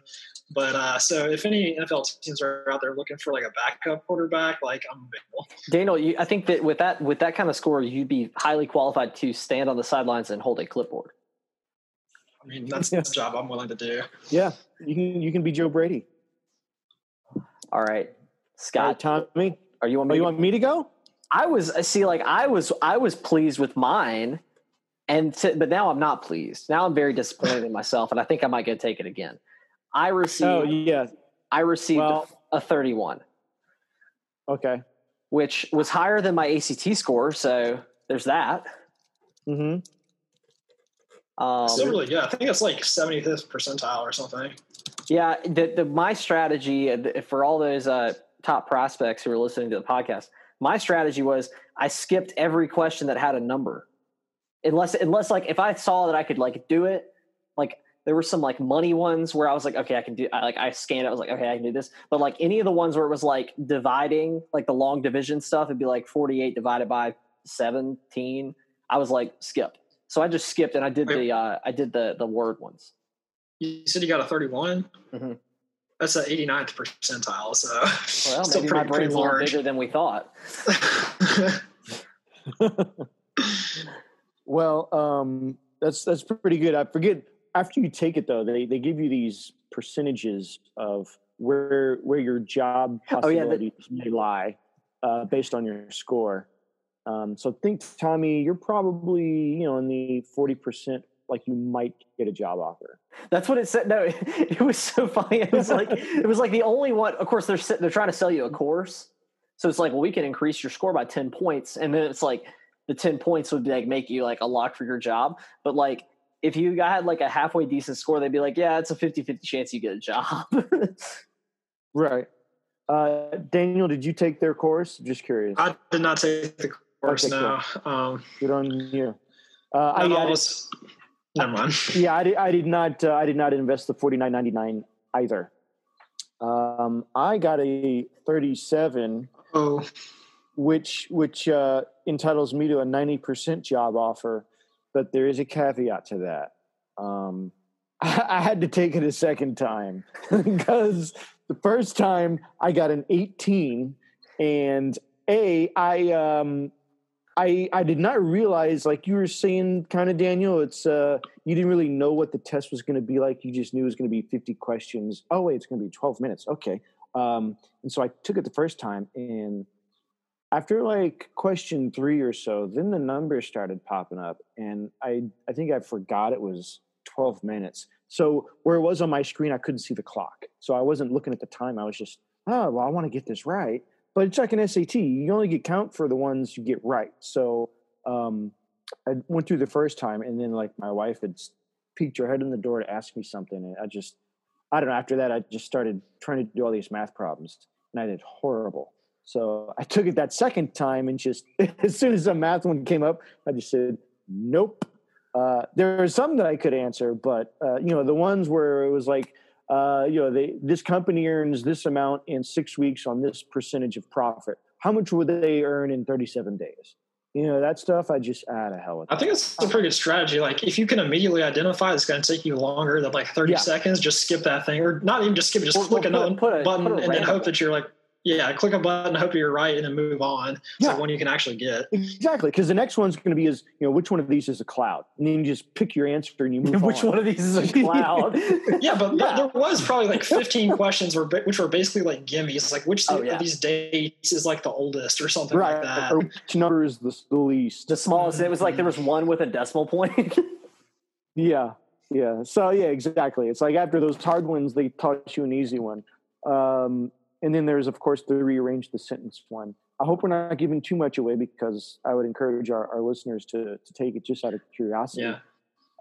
But so if any NFL teams are out there looking for like a backup quarterback, like I'm available. Daniel, I think that with that kind of score, you'd be highly qualified to stand on the sidelines and hold a clipboard. I mean, that's the job I'm willing to do. Yeah, you can be Joe Brady. All right. Scott, Tommy, you want me to go? I was pleased with mine, but now I'm not pleased. Now I'm very disappointed in myself, and I think I might go take it again. I received a 31. Okay, which was higher than my ACT score, so there's that. Mm-hmm. Still really good. I think it's like 75th percentile or something. Yeah, my strategy for all those top prospects who are listening to the podcast, my strategy was I skipped every question that had a number, unless like if I saw that I could like do it, like there were some like money ones where I was like, okay, I can do. I scanned it. I was like, okay, I can do this. But like any of the ones where it was like dividing, like the long division stuff, it'd be like 48 divided by 17. I was like, skip. So I just skipped and I did the word ones. You said you got a 31. Mm-hmm. That's an 89th percentile. So well, still maybe my brain's a lot bigger than we thought. Well, that's pretty good. I forget after you take it, though, they give you these percentages of where your job possibilities may lie based on your score. So think, Tommy, you're probably, in the 40%, like you might get a job offer. That's what it said. No, it was so funny. It was like the only one. Of course, they're trying to sell you a course. So it's like, well, we can increase your score by 10 points. And then it's like the 10 points would make you a lock for your job. But if you had a halfway decent score, they'd be like, yeah, it's a 50-50 chance you get a job. Right. Daniel, did you take their course? Just curious. I did not take the course, no. Good on you. Never mind. Yeah, I did not invest the $49.99 either. I got a 37, which entitles me to a 90% job offer, but there is a caveat to that. I had to take it a second time because the first time I got an 18, and I did not realize, like you were saying, kind of, Daniel, it's you didn't really know what the test was going to be like. You just knew it was going to be 50 questions. Oh, wait, it's going to be 12 minutes. Okay. And so I took it the first time, and after question 3 or so, then the numbers started popping up, and I think I forgot it was 12 minutes. So where it was on my screen, I couldn't see the clock. So I wasn't looking at the time. I was just, I want to get this right. But it's like an SAT. You only get count for the ones you get right. So I went through the first time, and then my wife had peeked her head in the door to ask me something. And I don't know. After that, I just started trying to do all these math problems, and I did horrible. So I took it that second time, and just as soon as the math one came up, I just said, nope. There were some that I could answer, but, the ones where it was this company earns this amount in 6 weeks on this percentage of profit. How much would they earn in 37 days? That stuff, I just to hell with. I think it's a pretty good strategy. If you can immediately identify, it's going to take you longer than 30 seconds. Just skip that thing, or not even just skip it. Just click another button and then hope that you're click a button, hope you're right, and then move on. Yeah. It's one you can actually get. Exactly, because the next one's going to be which one of these is a cloud? And then you just pick your answer and you move on. Which one of these is a cloud? But there was probably 15 questions which were basically gimmies. Which of these dates is the oldest or something right. like that. Or which number is the least? The smallest. It was there was one with a decimal point. Yeah. So, yeah, exactly. It's after those hard ones, they taught you an easy one. And then there's, of course, the rearrange the sentence one. I hope we're not giving too much away, because I would encourage our listeners to take it just out of curiosity. Yeah.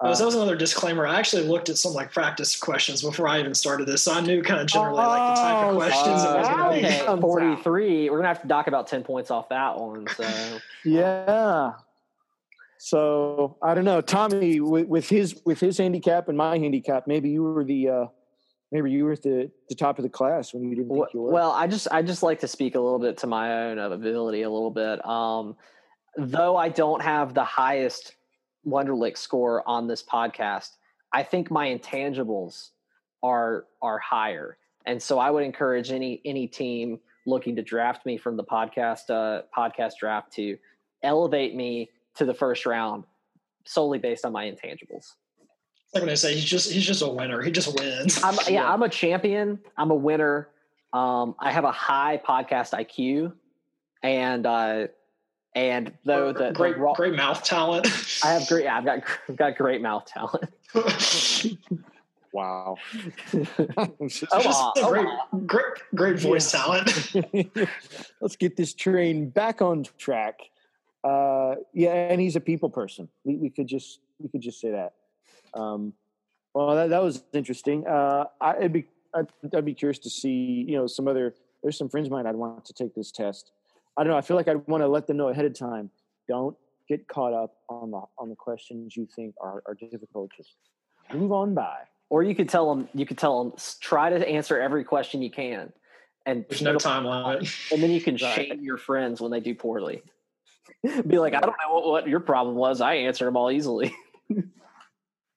That was another disclaimer. I actually looked at some practice questions before I even started this, so I knew kind of generally the type of questions. Okay. 43. We're gonna have to dock about 10 points off that one. So yeah. So I don't know, Tommy, with his handicap and my handicap, maybe you were at the top of the class when you didn't think you were. Well, I just like to speak a little bit to my own ability a little bit. Though I don't have the highest Wonderlic score on this podcast, I think my intangibles are higher. And so I would encourage any team looking to draft me from the podcast draft to elevate me to the first round solely based on my intangibles. I'm going to say he's just a winner. He just wins. I'm a champion. I'm a winner. I have a high podcast IQ, and though the great mouth talent. I've got great mouth talent. Wow. Great voice talent. Let's get this train back on track. And he's a people person. We could just say that. Well, that was interesting. I'd be curious to see, some other, there's some friends of mine I'd want to take this test. I don't know. I feel like I'd want to let them know ahead of time. Don't get caught up on the questions you think are difficult. Just move on by. Or you could tell them, try to answer every question you can. And there's no time limit. And then you can shame your friends when they do poorly. Be like, I don't know what your problem was. I answered them all easily.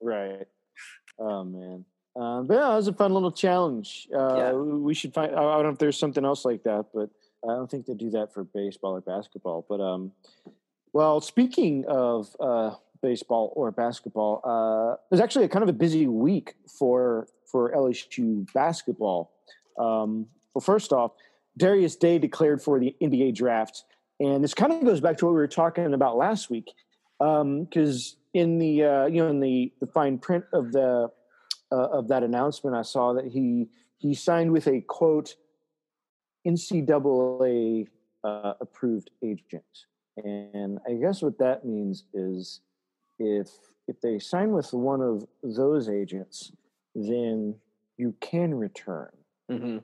Right. Oh, man. But yeah, that was a fun little challenge. We should find – I don't know if there's something else like that, but I don't think they do that for baseball or basketball. But, well, speaking of baseball or basketball. It was actually kind of a busy week for LSU basketball. Well, first off, Darius Day declared for the NBA draft, and this kind of goes back to what we were talking about last week, because in the the fine print of the of that announcement, I saw that he signed with a quote NCAA approved agent, and I guess what that means is if they sign with one of those agents, then you can return. Mm-hmm.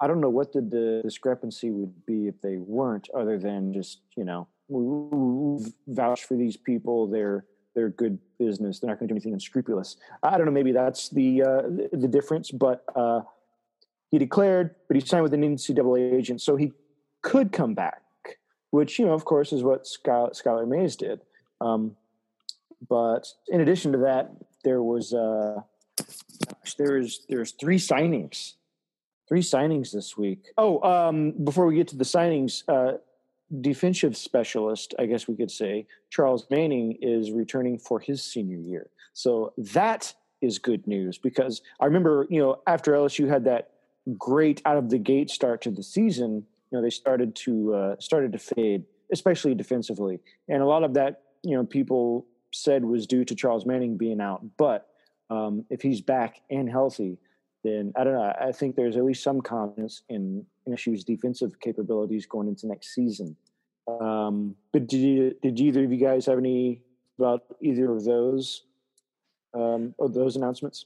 I don't know what the discrepancy would be if they weren't, other than just, we vouch for these people. They're good business. They're not going to do anything unscrupulous. I don't know. Maybe that's the difference. But he declared, but he signed with an NCAA agent, so he could come back, which of course is what Skylar Mays did. But in addition to that, there was there's three signings this week. Before we get to the signings, defensive specialist, I guess we could say, Charles Manning is returning for his senior year. So that is good news, because I remember, after LSU had that great out of the gate start to the season, they started to fade, especially defensively. And a lot of that, people said was due to Charles Manning being out. But if he's back and healthy, then I don't know. I think there's at least some confidence in LSU's defensive capabilities going into next season. But did either of you guys have any about either of those announcements?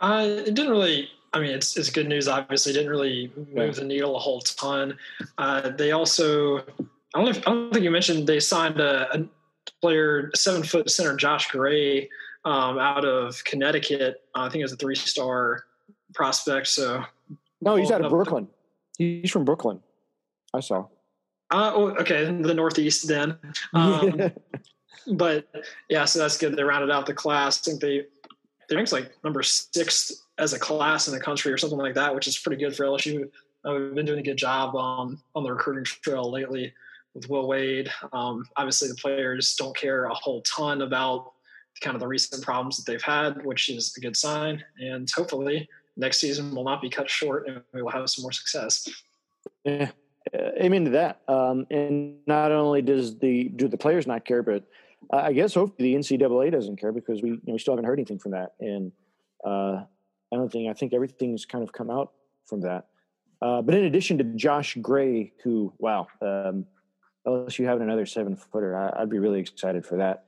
It didn't really. I mean, it's good news. Obviously, didn't really move the needle a whole ton. They also, I don't think you mentioned, they signed a player, 7-foot center Josh Gray, out of Connecticut. I think it was a 3-star prospect. So no, he's out of Brooklyn. He's from Brooklyn. I saw. Okay, the Northeast then. But yeah, so that's good. They rounded out the class. I think they ranked like number 6th as a class in the country or something like that, which is pretty good for LSU. We've been doing a good job on the recruiting trail lately with Will Wade. Obviously, the players don't care a whole ton about kind of the recent problems that they've had, which is a good sign. And hopefully next season will not be cut short and we will have some more success. Yeah. Amen to that. And not only does do the players not care, but I guess hopefully the NCAA doesn't care, because we still haven't heard anything from that. And I think everything's kind of come out from that. But in addition to Josh Gray, who, unless you have another 7-footer, I'd be really excited for that.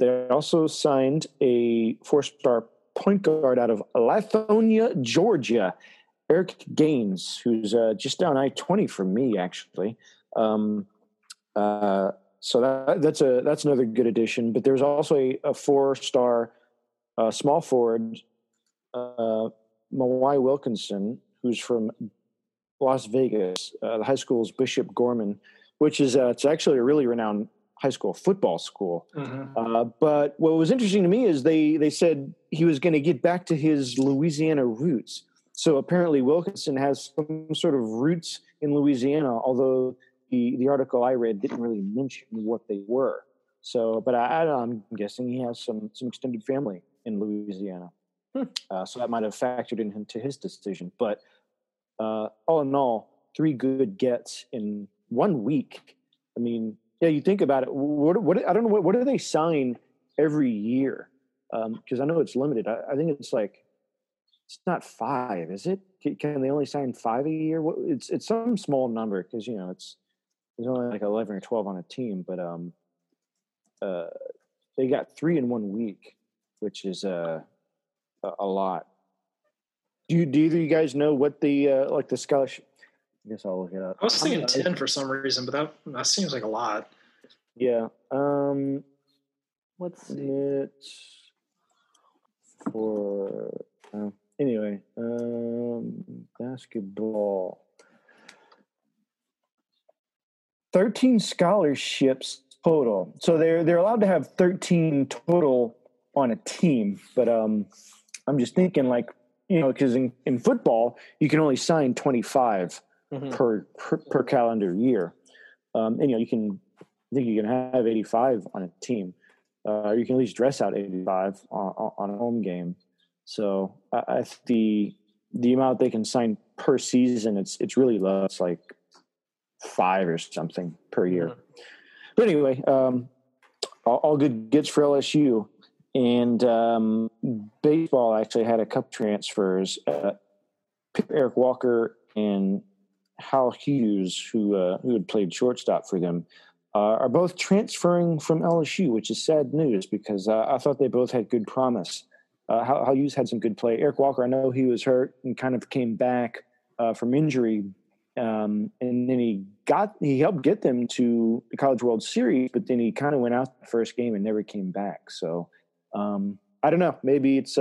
They also signed a 4-star point guard out of Lithonia, Georgia, Eric Gaines, who's just down I-20 from me, actually. So that's another good addition. But there's also a 4-star small forward, Mawai Wilkinson, who's from Las Vegas. The high school's Bishop Gorman, which is it's actually a really renowned high school football school. Mm-hmm. But what was interesting to me is they said he was going to get back to his Louisiana roots. So apparently Wilkinson has some sort of roots in Louisiana, although the article I read didn't really mention what they were. So, but I'm guessing he has some extended family in Louisiana. So that might have factored into his decision. But all in all, 3 good gets in 1 week. I mean, yeah, you think about it. What I don't know. What do they sign every year? Because I know it's limited. I think it's like, it's not 5, is it? Can they only sign 5 a year? It's some small number, because there's only like 11 or 12 on a team. But they got 3 in 1 week, which is a lot. Do either of you guys know what the like the scholarship? I guess I'll look it up. I was thinking 10 for some reason, but that seems like a lot. Yeah. What's it for? Anyway, basketball. 13 scholarships total. So they're allowed to have 13 total on a team, but I'm just thinking like, because in football you can only sign 25. Mm-hmm. Per calendar year, and you can I think you can have 85 on a team. You can at least dress out 85 on a home game. So I think the amount they can sign per season, it's really low. It's like 5 or something per year. Mm-hmm. But anyway, all good gets for LSU. And baseball actually had a couple transfers. Eric Walker and Hal Hughes, who had played shortstop for them, are both transferring from LSU, which is sad news because I thought they both had good promise. Hal Hughes had some good play. Eric Walker, I know he was hurt and kind of came back from injury, and then he helped get them to the College World Series, but then he kind of went out the first game and never came back. So I don't know. Maybe it's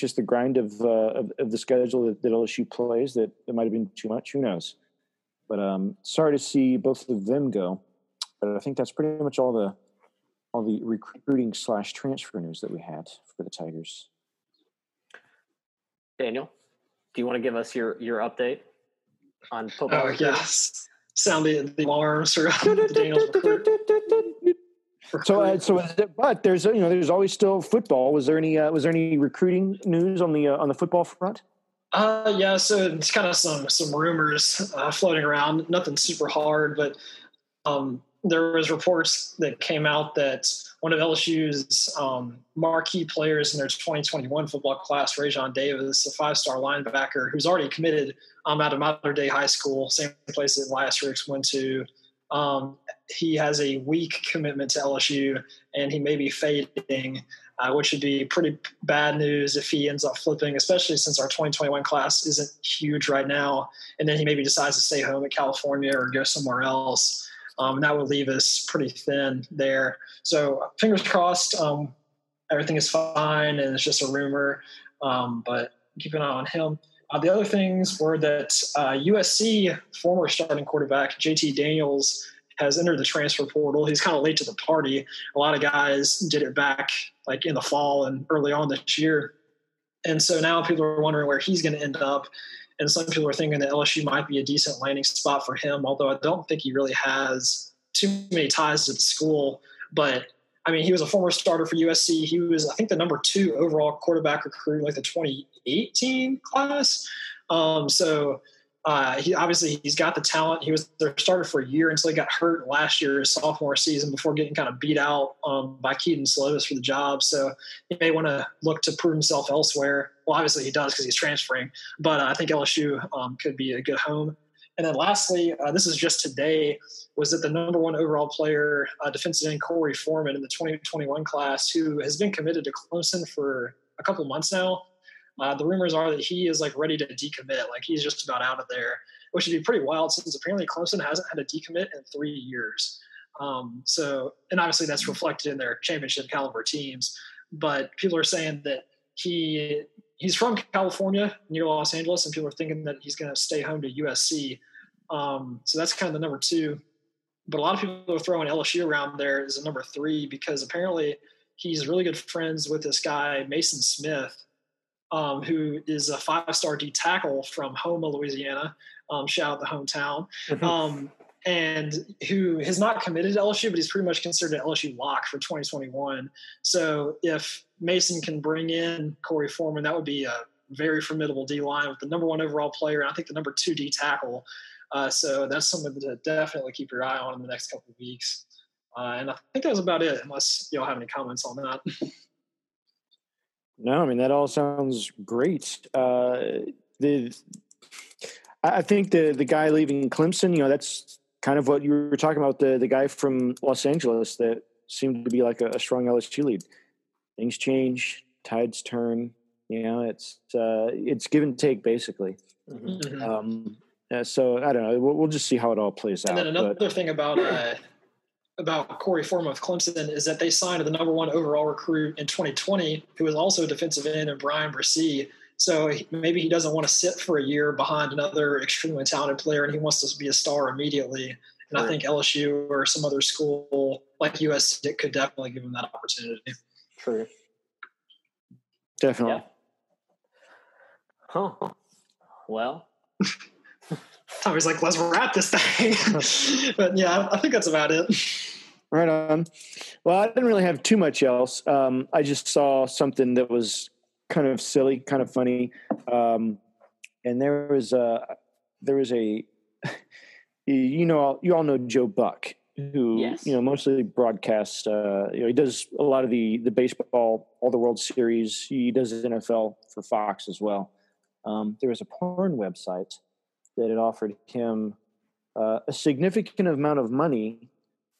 just the grind of the schedule that LSU plays that it might have been too much. Who knows? But sorry to see both of them go. But I think that's pretty much all the recruiting / transfer news that we had for the Tigers. Daniel, do you want to give us your update on football? Oh, yes. Sound the alarms around Daniel's recruit. But there's there's always still football. Was there any recruiting news on the football front? Yeah. So it's kind of some rumors floating around. Nothing super hard, but there was reports that came out that one of LSU's marquee players in their 2021 football class, Rajon Davis, a 5-star linebacker who's already committed out of Mater Dei High School, same place that Lasterix went to. He has a weak commitment to LSU, and he may be fading, which would be pretty bad news if he ends up flipping, especially since our 2021 class isn't huge right now. And then he maybe decides to stay home in California or go somewhere else. And that would leave us pretty thin there. So fingers crossed, everything is fine, and it's just a rumor. But keep an eye on him. The other things were that USC former starting quarterback JT Daniels has entered the transfer portal. He's kind of late to the party. A lot of guys did it back like in the fall and early on this year. And so now people are wondering where he's going to end up. And some people are thinking that LSU might be a decent landing spot for him, although I don't think he really has too many ties to the school. But I mean, he was a former starter for USC. He was, I think, the number 2 overall quarterback recruit, like the 2018 class. He's got the talent. He was their starter for a year until he got hurt last year's sophomore season before getting kind of beat out by Keaton Slovis for the job. So he may want to look to prove himself elsewhere. Well, obviously he does because he's transferring, but I think LSU could be a good home. And then lastly, this is just today, was that the number 1 overall player, defensive end Corey Foreman in the 2021 class, who has been committed to Clemson for a couple months now. The rumors are that he is like ready to decommit. Like he's just about out of there, which would be pretty wild since apparently Clemson hasn't had a decommit in 3 years. And obviously that's reflected in their championship caliber teams. But people are saying that he's from California near Los Angeles, and people are thinking that he's going to stay home to USC. So that's kind of the number 2. But a lot of people are throwing LSU around there as a number 3 because apparently he's really good friends with this guy, Mason Smith, who is a 5-star D tackle from Houma, Louisiana. Shout out the hometown. And who has not committed to LSU, but he's pretty much considered an LSU lock for 2021. So if Mason can bring in Corey Foreman, that would be a very formidable D-line with the number 1 overall player and I think the number 2 D tackle. So that's something to definitely keep your eye on in the next couple of weeks. And I think that was about it, unless y'all have any comments on that. No, I mean, that all sounds great. I think the guy leaving Clemson, that's kind of what you were talking about, the guy from Los Angeles that seemed to be like a strong LSU lead. Things change, tides turn, it's give and take basically. Mm-hmm. So I don't know. We'll just see how it all plays out. And then another thing about Corey Foreman with Clemson is that they signed the number 1 overall recruit in 2020, who was also a defensive end, and Brian Bresee. So maybe he doesn't want to sit for a year behind another extremely talented player, and he wants to be a star immediately. And right. I think LSU or some other school like USC could definitely give him that opportunity. True. Definitely. Yeah. Huh. Well, I was like, let's wrap this thing. But yeah, I think that's about it. Right on. Well, I didn't really have too much else. I just saw something that was kind of silly, kind of funny. And there was a, you know, you all know Joe Buck, who, yes, you know, mostly broadcasts, you know, he does a lot of the baseball, all the World Series. He does NFL for Fox as well. There was a porn website that had offered him a significant amount of money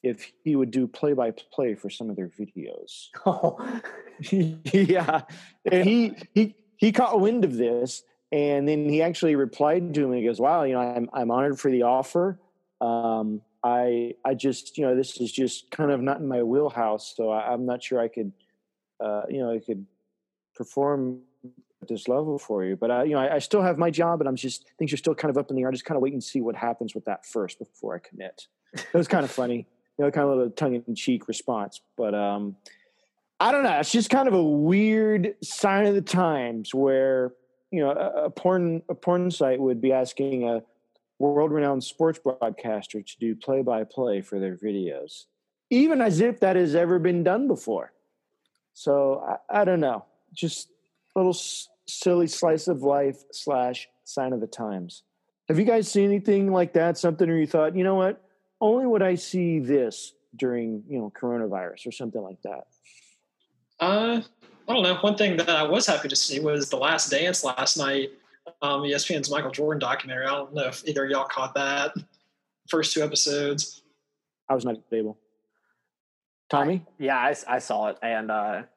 if he would do play-by-play for some of their videos. Oh, yeah. And he caught wind of this, and then he actually replied to him, and he goes, wow, you know, I'm honored for the offer. I just, you know, this is just kind of not in my wheelhouse, so I'm not sure I could, you know, I could perform at this level for you. But, you know, I still have my job, and I'm just, things are still kind of up in the air. I'm just kind of waiting to see what happens with that first before I commit. It was kind of funny. You know, kind of a tongue-in-cheek response. But I don't know. It's just kind of a weird sign of the times where, you know, a porn site would be asking a world-renowned sports broadcaster to do play-by-play for their videos, even as if that has ever been done before. So I don't know. Just a little silly slice of life / sign of the times. Have you guys seen anything like that? Something where you thought, you know what? Only would I see this during, you know, coronavirus or something like that. I don't know. One thing that I was happy to see was The Last Dance last night. ESPN's Michael Jordan documentary. I don't know if either of y'all caught that. First two episodes. I was not able. Tommy? I saw it, and that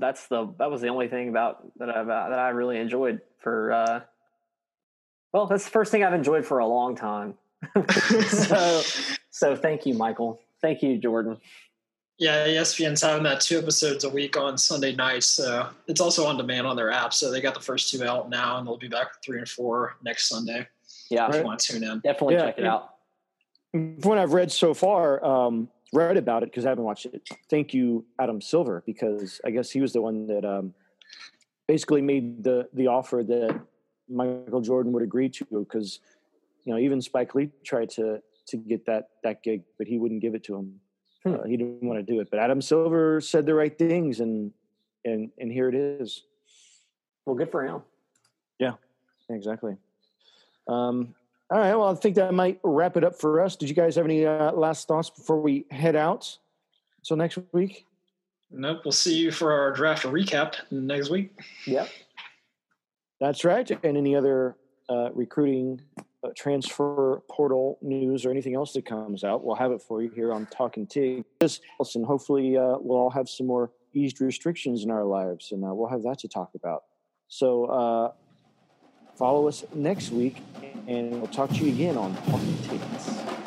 was the only thing that I really enjoyed for. Well, that's the first thing I've enjoyed for a long time. So thank you, Michael. Thank you, Jordan. Yeah, ESPN's having that 2 episodes a week on Sunday nights. So it's also on demand on their app. So they got the first 2 out now, and they'll be back with 3 and 4 next Sunday. Yeah, if you want to tune in, definitely check it out. From what I've read so far, read about it because I haven't watched it. Thank you, Adam Silver, because I guess he was the one that basically made the offer that Michael Jordan would agree to, because, you know, even Spike Lee tried to get that gig, but he wouldn't give it to him. He didn't want to do it. But Adam Silver said the right things, and here it is. Well, good for him. Yeah, exactly. All right, well, I think that might wrap it up for us. Did you guys have any last thoughts before we head out? So next week? Nope, we'll see you for our draft recap next week. Yep. That's right. And any other recruiting transfer portal news or anything else that comes out, we'll have it for you here on Talking Tigs. And hopefully we'll all have some more eased restrictions in our lives, and we'll have that to talk about. So follow us next week, and we'll talk to you again on Talking Tigs.